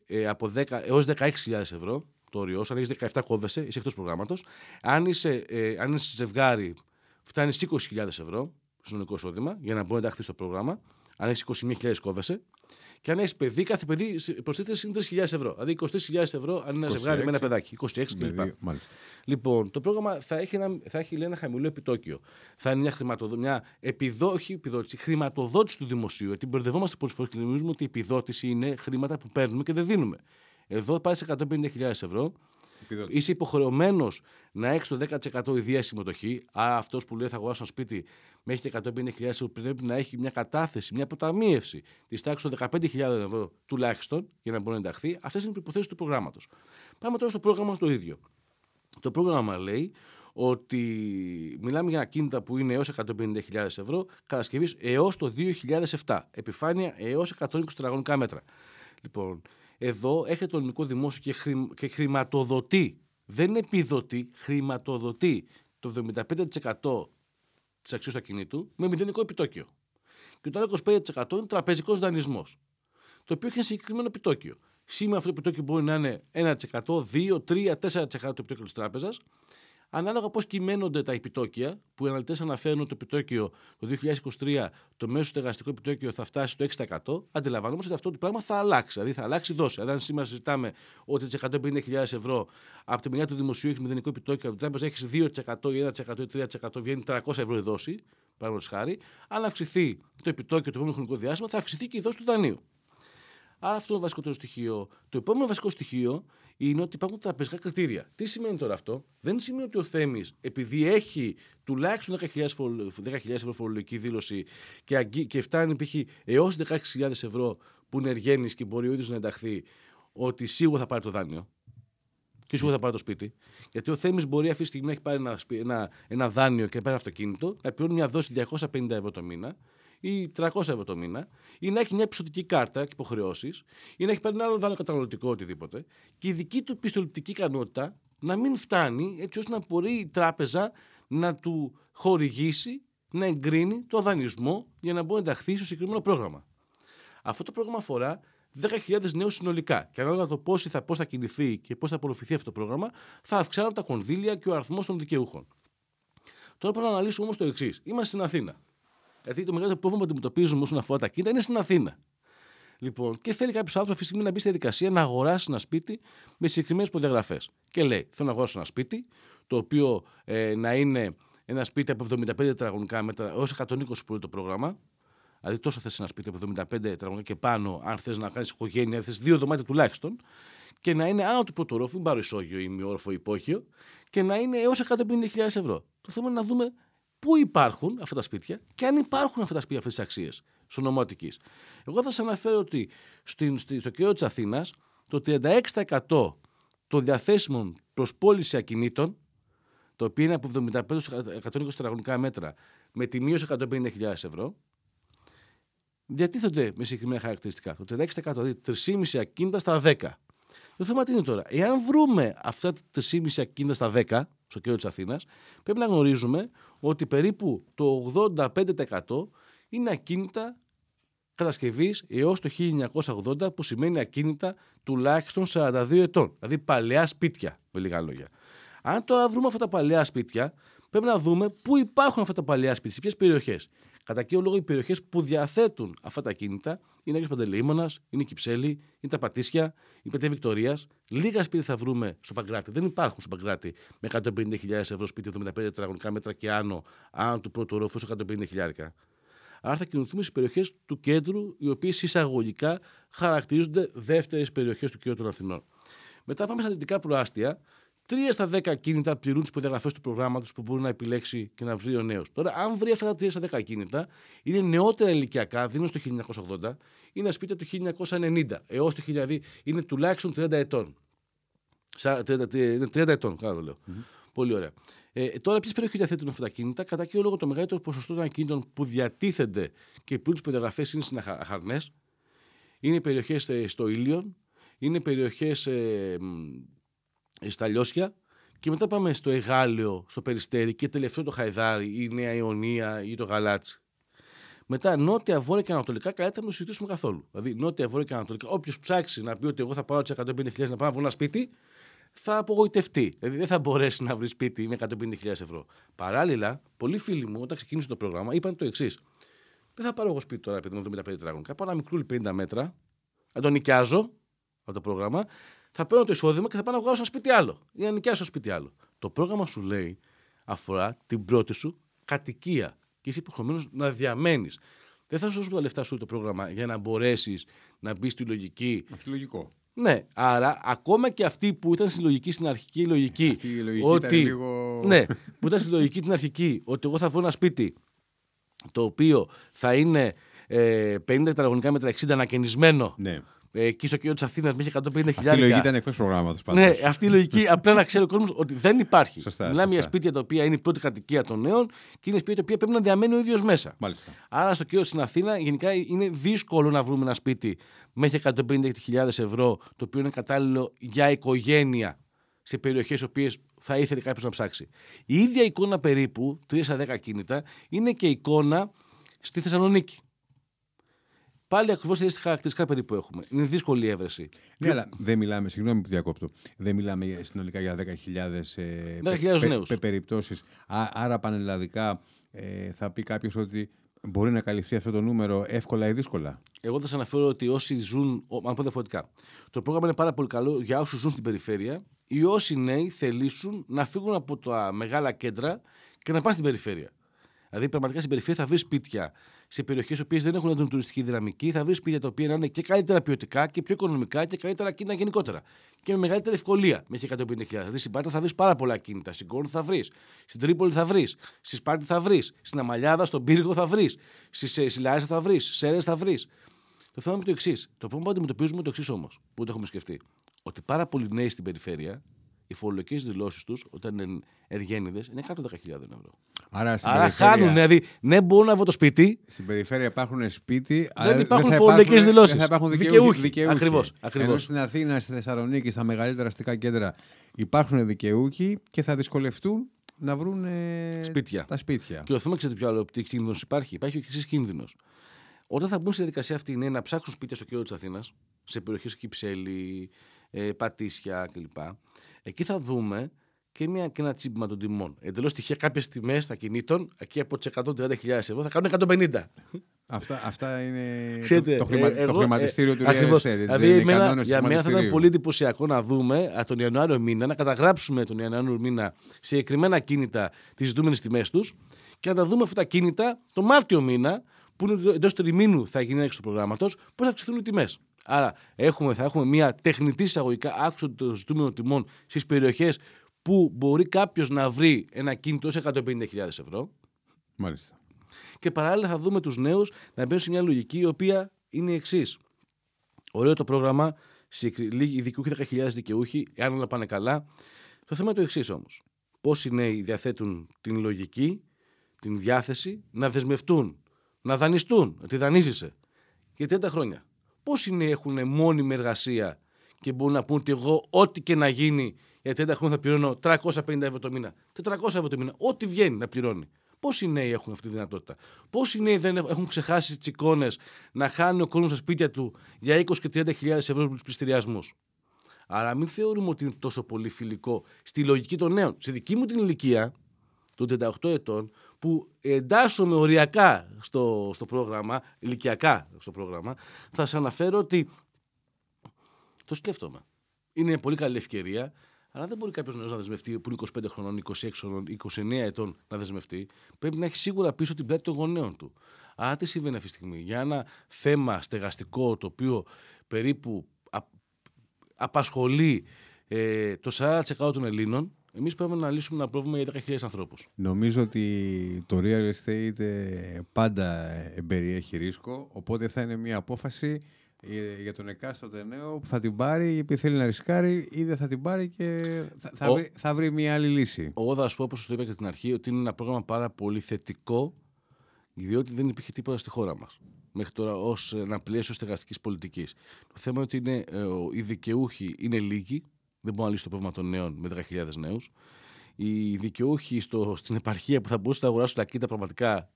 ε, από δέκα έως δεκαέξι χιλιάδες ευρώ, το όριό σου, αν έχεις δεκαεπτά κόβεσαι, είσαι εκτός προγράμματος. Αν είσαι, ε, αν είσαι ζευγάρι, φτάνεις είκοσι χιλιάδες ευρώ συνολικό εισόδημα για να μπορεί να ενταχθείς στο πρόγραμμα. Αν έχεις είκοσι μία χιλιάδες κόβεσαι. Και αν έχει παιδί, κάθε παιδί προσθέτει συν τρεις χιλιάδες ευρώ. Δηλαδή είκοσι τρεις χιλιάδες ευρώ αν είναι ένα ζευγάρι με ένα παιδάκι. είκοσι έξι κλπ. Λοιπόν, το πρόγραμμα θα έχει ένα, θα έχει, λέει, ένα χαμηλό επιτόκιο. Θα είναι μια, χρηματοδο... μια επιδόχη, επιδότηση, χρηματοδότηση του δημοσίου. Γιατί μπερδευόμαστε πολλές φορές και νομίζουμε ότι η επιδότηση είναι χρήματα που παίρνουμε και δεν δίνουμε. Εδώ πάει σε εκατόν πενήντα χιλιάδες ευρώ. Επιδότηση. Είσαι υποχρεωμένος να έχεις το δέκα τοις εκατό ιδία συμμετοχή. Άρα αυτός που λέει θα αγοράσω ένα σπίτι μέχρι και εκατόν πενήντα χιλιάδες ευρώ πρέπει να έχει μια κατάθεση, μια αποταμίευση της τάξης των δεκαπέντε χιλιάδες ευρώ τουλάχιστον για να μπορεί να ενταχθεί. Αυτές είναι οι προϋποθέσεις του προγράμματος. Πάμε τώρα στο πρόγραμμα το ίδιο. Το πρόγραμμα λέει ότι μιλάμε για ακίνητα που είναι έως εκατόν πενήντα χιλιάδες ευρώ, κατασκευής έως το δύο χιλιάδες επτά, επιφάνεια έως εκατόν είκοσι τετραγωνικά μέτρα. Λοιπόν, εδώ έχετε το ελληνικό δημόσιο και, χρη, και χρηματοδοτεί, δεν επιδοτεί, χρηματοδοτεί το εβδομήντα πέντε τοις εκατό της αξίας του ακινήτου με μηδενικό επιτόκιο. Και το άλλο είκοσι πέντε τοις εκατό είναι τραπεζικός δανεισμός, το οποίο έχει ένα συγκεκριμένο επιτόκιο. Σήμερα αυτό το επιτόκιο μπορεί να είναι ένα τοις εκατό, δύο τοις εκατό, τρία τοις εκατό, τέσσερα τοις εκατό το επιτόκιο της τράπεζας. Ανάλογα πώς κυμαίνονται τα επιτόκια, που οι αναλυτές αναφέρουν ότι το επιτόκιο το είκοσι είκοσι τρία, το μέσο στεγαστικό επιτόκιο θα φτάσει στο έξι τοις εκατό, αντιλαμβανόμαστε ότι αυτό το πράγμα θα αλλάξει. Δηλαδή θα αλλάξει η δόση. Αν σήμερα συζητάμε ότι τις εκατόν πενήντα χιλιάδες ευρώ από τη μεριά του δημοσίου έχει μηδενικό επιτόκιο, από την τράπεζα έχει δύο τοις εκατό ή ένα τοις εκατό ή τρία τοις εκατό, βγαίνει τριακόσια ευρώ η δόση, παραδείγματος χάρη. Αν αυξηθεί το επιτόκιο το επόμενο χρονικό διάστημα, θα αυξηθεί και η δόση του δανείου. Άρα αυτό είναι το βασικό στοιχείο. Το επόμενο βασικό στοιχείο είναι ότι υπάρχουν τραπεζικά κριτήρια. Τι σημαίνει τώρα αυτό? Δεν σημαίνει ότι ο Θέμης, επειδή έχει τουλάχιστον δέκα χιλιάδες ευρώ φορολογική δήλωση και φτάνει π.χ. έως δεκαέξι χιλιάδες ευρώ που είναι εργένης και μπορεί ο ίδιος να ενταχθεί, ότι σίγουρα θα πάρει το δάνειο και σίγουρα θα πάρει το σπίτι. Γιατί ο Θέμης μπορεί αυτή τη στιγμή να έχει πάρει ένα, ένα, ένα δάνειο και να πάρει ένα αυτοκίνητο, να πληρώνει μια δόση διακόσια πενήντα ευρώ το μήνα ή τριακόσια ευρώ το μήνα, ή να έχει μια πιστωτική κάρτα και υποχρεώσεις, ή να έχει πάρει ένα άλλο δάνειο καταναλωτικό, οτιδήποτε, και η δική του πιστοληπτική ικανότητα να μην φτάνει έτσι ώστε να μπορεί η τράπεζα να του χορηγήσει, να εγκρίνει το δανεισμό για να μπορεί να ενταχθεί στο συγκεκριμένο πρόγραμμα. Αυτό το πρόγραμμα αφορά δέκα χιλιάδες νέους συνολικά. Και ανάλογα το πώς θα, πώς θα κινηθεί και πώς θα απορροφηθεί αυτό το πρόγραμμα, θα αυξάνουν τα κονδύλια και ο αριθμός των δικαιούχων. Τώρα πρέπει να αναλύσουμε όμως το εξής. Είμαστε στην Αθήνα. Δηλαδή το μεγαλύτερο πρόβλημα που αντιμετωπίζουμε όσον αφορά τα ακίνητα είναι στην Αθήνα. Λοιπόν, και θέλει κάποιο άνθρωπο αυτή τη στιγμή να μπει στη διαδικασία να αγοράσει ένα σπίτι με συγκεκριμένες προδιαγραφές. Και λέει: θέλω να αγοράσω ένα σπίτι, το οποίο ε, να είναι ένα σπίτι από εβδομήντα πέντε τετραγωνικά μέτρα έως εκατόν είκοσι που είναι το πρόγραμμα. Δηλαδή, τόσο θες ένα σπίτι από εβδομήντα πέντε τετραγωνικά και πάνω, αν θες να κάνεις οικογένεια, θες δύο δωμάτια τουλάχιστον. Και να είναι άνω του πρώτου ορόφου, μην πάρω ισόγειο ή μειόροφο ή υπόγειο, και να είναι έως εκατόν πενήντα χιλιάδες ευρώ. Το θέμα είναι να δούμε πού υπάρχουν αυτά τα σπίτια και αν υπάρχουν αυτά τα σπίτια, αυτές τις αξίες στο νομό Αττικής. Εγώ θα σας αναφέρω ότι στην, στο κέντρο της Αθήνας το τριάντα έξι τοις εκατό των διαθέσιμων προς πώληση ακινήτων, το οποίο είναι από εβδομήντα πέντε εκατόν είκοσι τετραγωνικά μέτρα με τιμή έως εκατόν πενήντα χιλιάδες ευρώ, διατίθονται με συγκεκριμένα χαρακτηριστικά. Το τριάντα έξι τοις εκατό, δηλαδή τρία κόμμα πέντε ακίνητα στα δέκα. Το θέμα τι είναι τώρα? Εάν βρούμε αυτά τα τρία κόμμα πέντε ακίνητα στα δέκα στο κέντρο της Αθήνας, πρέπει να γνωρίζουμε ότι περίπου το ογδόντα πέντε τοις εκατό είναι ακίνητα κατασκευής έως το χίλια εννιακόσια ογδόντα, που σημαίνει ακίνητα τουλάχιστον σαράντα δύο ετών, δηλαδή παλαιά σπίτια με λίγα λόγια. Αν τώρα βρούμε αυτά τα παλαιά σπίτια, πρέπει να δούμε πού υπάρχουν αυτά τα παλαιά σπίτια, σε ποιες περιοχές. Κατά κύριο λόγο, οι περιοχές που διαθέτουν αυτά τα ακίνητα είναι Άγιος Παντελεήμονας, είναι η Κυψέλη, είναι τα Πατήσια, η Πλατεία Βικτωρίας. Λίγα σπίτια θα βρούμε στο Παγκράτη. Δεν υπάρχουν στο Παγκράτη με εκατόν πενήντα χιλιάδες ευρώ σπίτι, εβδομήντα πέντε τετραγωνικά μέτρα και άνω, άνω του πρώτου ορόφου, εκατόν πενήντα χιλιάρικα. Άρα θα κινηθούμε στις περιοχές του κέντρου, οι οποίες εισαγωγικά χαρακτηρίζονται δεύτερες περιοχές του κέντρου των Αθηνών. Μετά πάμε στα δυτικά προάστια. Τρία στα δέκα ακίνητα πληρούν τις προδιαγραφές του προγράμματος που μπορεί να επιλέξει και να βρει ο νέος. Τώρα, αν βρει αυτά τα τρία στα δέκα ακίνητα, είναι νεότερα ηλικιακά, δεν είναι στο χίλια εννιακόσια ογδόντα, είναι σπίτια του χίλια εννιακόσια ενενήντα έως το χίλια δύο, είναι τουλάχιστον τριάντα ετών. τριάντα, τριάντα, τριάντα ετών, καλά το λέω. Mm-hmm. Πολύ ωραία. Ε, τώρα, ποιες περιοχές διαθέτουν αυτά τα ακίνητα? Κατά κύριο λόγο, το μεγαλύτερο ποσοστό των ακίνητων που διατίθενται και πληρούν τις προδιαγραφές είναι στις Αχαρνές, είναι περιοχές στο Ήλιον, είναι περιοχές. Ε, στα Λιώσια, και μετά πάμε στο Εγάλαιο, στο Περιστέρι και τελευταίο το Χαϊδάρι, η Νέα Ιωνία ή το Γαλάτσι. Μετά νότια, βόρεια και ανατολικά, καλύτερα να το συζητήσουμε καθόλου. Δηλαδή, νότια, βόρεια και ανατολικά, όποιος ψάξει να πει ότι εγώ θα πάω τις εκατόν πενήντα χιλιάδες να πάω να βρω ένα σπίτι, θα απογοητευτεί. Δηλαδή, δεν θα μπορέσει να βρει σπίτι με εκατόν πενήντα χιλιάδες ευρώ. Παράλληλα, πολλοί φίλοι μου, όταν ξεκίνησε το πρόγραμμα, είπαν το εξής: δεν θα πάρω εγώ σπίτι τώρα, επειδή είναι εβδομήντα πέντε τετραγωνικά. Πάω ένα μικρούλι πενήντα μέτρα, να τον νοικιάζω από το πρόγραμμα. Θα παίρνω το εισόδημα και θα πάω να βγάλω ένα σπίτι άλλο ή να νοικιάσω ένα σπίτι άλλο. Το πρόγραμμα σου λέει αφορά την πρώτη σου κατοικία και είσαι υποχρεωμένος να διαμένεις. Δεν θα σου δώσουμε τα λεφτά σου το πρόγραμμα για να μπορέσεις να μπεις στη λογική. Αυτή λογικό. Ναι, άρα ακόμα και αυτοί που ήταν στη λογική στην αρχική λογική. Αυτή η λογική ότι, ήταν λίγο... Ναι, που ήταν στη λογική την αρχική ότι εγώ θα βρω ένα σπίτι το οποίο θα είναι ε, πενήντα τετραγωνικά μέτρα, εξήντα ανακαινισμένο. Ναι. Εκεί στο κέντρο της Αθήνας μέχρι εκατόν πενήντα χιλιάδες. Αυτή η λογική ήταν εκτός προγράμματος πάντα. Ναι, αυτή η λογική απλά να ξέρει ο κόσμος ότι δεν υπάρχει. Σωστά, Μιλάμε σωστά. για σπίτια τα οποία είναι η πρώτη κατοικία των νέων και είναι σπίτια τα οποία πρέπει να διαμένει ο ίδιος μέσα. Μάλιστα. Άρα στο κέντρο στην Αθήνα γενικά είναι δύσκολο να βρούμε ένα σπίτι μέχρι εκατόν πενήντα χιλιάδες ευρώ το οποίο είναι κατάλληλο για οικογένεια σε περιοχές οι οποίες θα ήθελε κάποιος να ψάξει. Η ίδια εικόνα περίπου, τρία στα δέκα ακίνητα, είναι και εικόνα στη Θεσσαλονίκη. Πάλι ακριβώς έτσι χαρακτηριστικά περίπου έχουμε. Είναι δύσκολη η έβρεση. Ναι, αλλά δεν μιλάμε, συγγνώμη που διακόπτω, δεν μιλάμε συνολικά για δέκα χιλιάδες περιπτώσεις. Άρα πανελλαδικά ε, θα πει κάποιος ότι μπορεί να καλυφθεί αυτό το νούμερο εύκολα ή δύσκολα. Εγώ θα σας αναφέρω ότι όσοι ζουν, αν πω διαφορετικά, το πρόγραμμα είναι πάρα πολύ καλό για όσους ζουν στην περιφέρεια ή όσοι νέοι θελήσουν να φύγουν από τα μεγάλα κέντρα και να πάνε στην περιφέρεια. Δηλαδή, πραγματικά στην περιφέρεια θα βρει σπίτια σε περιοχές που δεν έχουν έντονη τουριστική δυναμική, θα βρει σπίτια τα οποία να είναι και καλύτερα ποιοτικά και πιο οικονομικά και καλύτερα κίνητα γενικότερα. Και με μεγαλύτερη ευκολία μέχρι εκατόν πενήντα χιλιάδες. Δηλαδή, στην Πάρτα θα βρει πάρα πολλά κίνητα. Στην Κόρνθο θα βρει, στην Τρίπολη θα βρει, στη Σπάρτη θα βρει, στην Αμαλιάδα, στον Πύργο θα βρει, στη Λάρισα θα βρει, στι Σέρρες θα βρει. Το θέμα είναι το εξής. Το πρόβλημα που αντιμετωπίζουμε είναι το εξής όμως, που το έχουμε σκεφτεί. Ότι πάρα πολλοί νέοι στην περιφέρεια, οι φορολογικές δηλώσεις τους, όταν είναι εργένιδες, είναι κάτω από δέκα χιλιάδες ευρώ. Άρα, Άρα χάνουν, δηλαδή, ναι, μπορούν να βγουν το σπίτι. Στην περιφέρεια υπάρχουν σπίτι, αλλά δεν υπάρχουν φορολογικές δηλώσεις. Δεν υπάρχουν δικαιούχοι. δικαιούχοι. Ακριβώς. Ενώ στην Αθήνα, στη Θεσσαλονίκη, στα μεγαλύτερα αστικά κέντρα υπάρχουν δικαιούχοι και θα δυσκολευτούν να βρουν ε, σπίτια. τα σπίτια. Και ο θέμα, ξέρετε ποιο άλλο κίνδυνος υπάρχει? Υπάρχει ο εξής κίνδυνος. Όταν θα μπουν στη διαδικασία αυτή είναι να ψάξουν σπίτια στο κέντρο της Αθήνας, σε περιοχές Κυψέλη, ε, Πατήσια κλπ. Εκεί θα δούμε και, μια, και ένα τσίπημα των τιμών. Εντελώς τυχαία, κάποιες τιμές τα κινήτων, εκεί από τις εκατόν τριάντα χιλιάδες ευρώ θα κάνουν εκατόν πενήντα. Αυτά, αυτά είναι Ξέρετε, το, χρημα, εγώ, το χρηματιστήριο ε, του Real Estate. Δηλαδή, εμένα, για μένα θα ήταν πολύ εντυπωσιακό να δούμε τον Ιανουάριο μήνα, να καταγράψουμε τον Ιανουάριο μήνα συγκεκριμένα κίνητα τις ζητούμενες τιμές τους και να τα δούμε αυτά τα κίνητα τον Μάρτιο μήνα, που εντός τριμήνου θα γίνει έξω του προγράμματος, πώς θα αυξηθούν οι τιμές. Άρα έχουμε, θα έχουμε μια τεχνητή εισαγωγικά αύξηση των ζητούμενων τιμών στις περιοχές που μπορεί κάποιος να βρει ένα κίνητο σε εκατόν πενήντα χιλιάδες ευρώ. Μάλιστα. Και παράλληλα θα δούμε τους νέους να μπαίνουν σε μια λογική η οποία είναι η εξής. Ωραίο το πρόγραμμα, οι δικαιούχοι δέκα χιλιάδες δικαιούχοι, εάν όλα πάνε καλά. Το θέμα είναι το εξής όμως. Πόσοι νέοι διαθέτουν την λογική, την διάθεση να δεσμευτούν, να δανειστούν, ότι δανείζεσαι για τριάντα χρόνια. Πόσοι νέοι έχουν μόνιμη εργασία και μπορούν να πούν ότι εγώ, ό,τι και να γίνει, για τριάντα χρόνια θα πληρώνω τριακόσια πενήντα ευρώ το μήνα, τετρακόσια ευρώ το μήνα, ό,τι βγαίνει να πληρώνει. Πώς οι νέοι έχουν αυτή τη δυνατότητα? Πώς οι νέοι δεν έχουν ξεχάσει τις εικόνες να χάνει ο κόσμος στα σπίτια του για είκοσι και τριάντα χιλιάδες ευρώ με τους πληστηριασμούς? Άρα μην θεωρούμε ότι είναι τόσο πολύ φιλικό στη λογική των νέων. Στη δική μου την ηλικία των τριάντα οκτώ ετών, που εντάσσομαι οριακά στο, στο πρόγραμμα, ηλικιακά στο πρόγραμμα, θα σας αναφέρω ότι το σκέφτομαι. Είναι πολύ καλή ευκαιρία, αλλά δεν μπορεί κάποιος νέος να δεσμευτεί που είναι είκοσι πέντε χρονών, είκοσι έξι χρονών, είκοσι εννέα ετών να δεσμευτεί. Πρέπει να έχει σίγουρα πίσω την πλάτη των γονέων του. Άρα τι συμβαίνει αυτή τη στιγμή? Για ένα θέμα στεγαστικό το οποίο περίπου απασχολεί ε, το σαράντα τοις εκατό των Ελλήνων, εμείς πρέπει να λύσουμε ένα πρόβλημα για δέκα χιλιάδες ανθρώπους. Νομίζω ότι το real estate ε, πάντα περιέχει ρίσκο, οπότε θα είναι μια απόφαση ε, για τον εκάστοτε νέο που θα την πάρει, επειδή θέλει να ρισκάρει ή δεν θα την πάρει και θα, θα, Ο, βρει, θα βρει μια άλλη λύση. Εγώ θα σου πω, όπως το είπα και στην αρχή, ότι είναι ένα πρόγραμμα πάρα πολύ θετικό, διότι δεν υπήρχε τίποτα στη χώρα μας μέχρι τώρα ως ένα πλαίσιο στεγαστικής πολιτικής. Το θέμα είναι ότι είναι, ε, οι δικαιούχοι είναι λίγοι, δεν μπορούν να λύσουν το πρόβλημα των νέων με δέκα χιλιάδες νέους. Οι δικαιούχοι στο, στην επαρχία που θα μπορούσαν να αγοράσουν τα κοίτα πραγματικά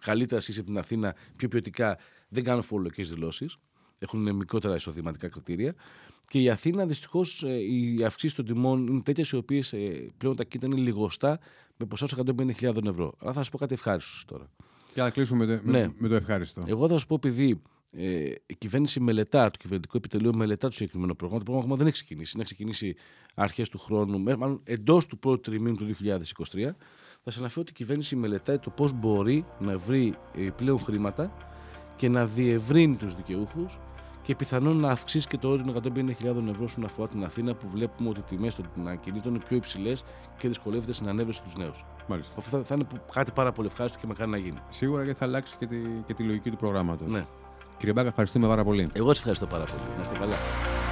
καλύτερα εσείς από την Αθήνα, πιο ποιοτικά, δεν κάνουν φορολογικές δηλώσεις. Έχουν μικρότερα εισοδηματικά κριτήρια. Και η Αθήνα, δυστυχώς, οι αυξήσεις των τιμών είναι τέτοιες οι οποίες πλέον τα κοίτα είναι λιγοστά με ποσά εκατόν πενήντα χιλιάδες ευρώ. Αλλά θα σας πω κάτι ευχάριστο τώρα. Και να κλείσουμε με το, ναι. με το ευχάριστο. Εγώ θα σας πω, επειδή ε, η κυβέρνηση μελετά, το κυβερνητικό επιτελείο μελετά το συγκεκριμένο πρόγραμμα. Το πρόγραμμα δεν έχει ξεκινήσει. Να ξεκινήσει αρχές του χρόνου, μάλλον εντός του πρώτου τριμήνου του είκοσι είκοσι τρία. Θα σας αναφέρω ότι η κυβέρνηση μελετάει το πώς μπορεί να βρει ε, πλέον χρήματα και να διευρύνει τους δικαιούχους και πιθανόν να αυξήσει και το όριο των εκατόν πενήντα χιλιάδων ευρώ όσον αφορά την Αθήνα, που βλέπουμε ότι οι τιμές των ακινήτων είναι πιο υψηλές και δυσκολεύεται στην ανέβρεση τους νέους. Μάλιστα. Αυτό θα, θα είναι κάτι πάρα πολύ ευχάριστο και μακάρι να γίνει. Σίγουρα, και θα αλλάξει και τη, και τη λογική του προγράμματος. Ναι. Κύριε Μπάκα, ευχαριστούμε πάρα πολύ. Εγώ σας ευχαριστώ πάρα πολύ. Να είστε καλά.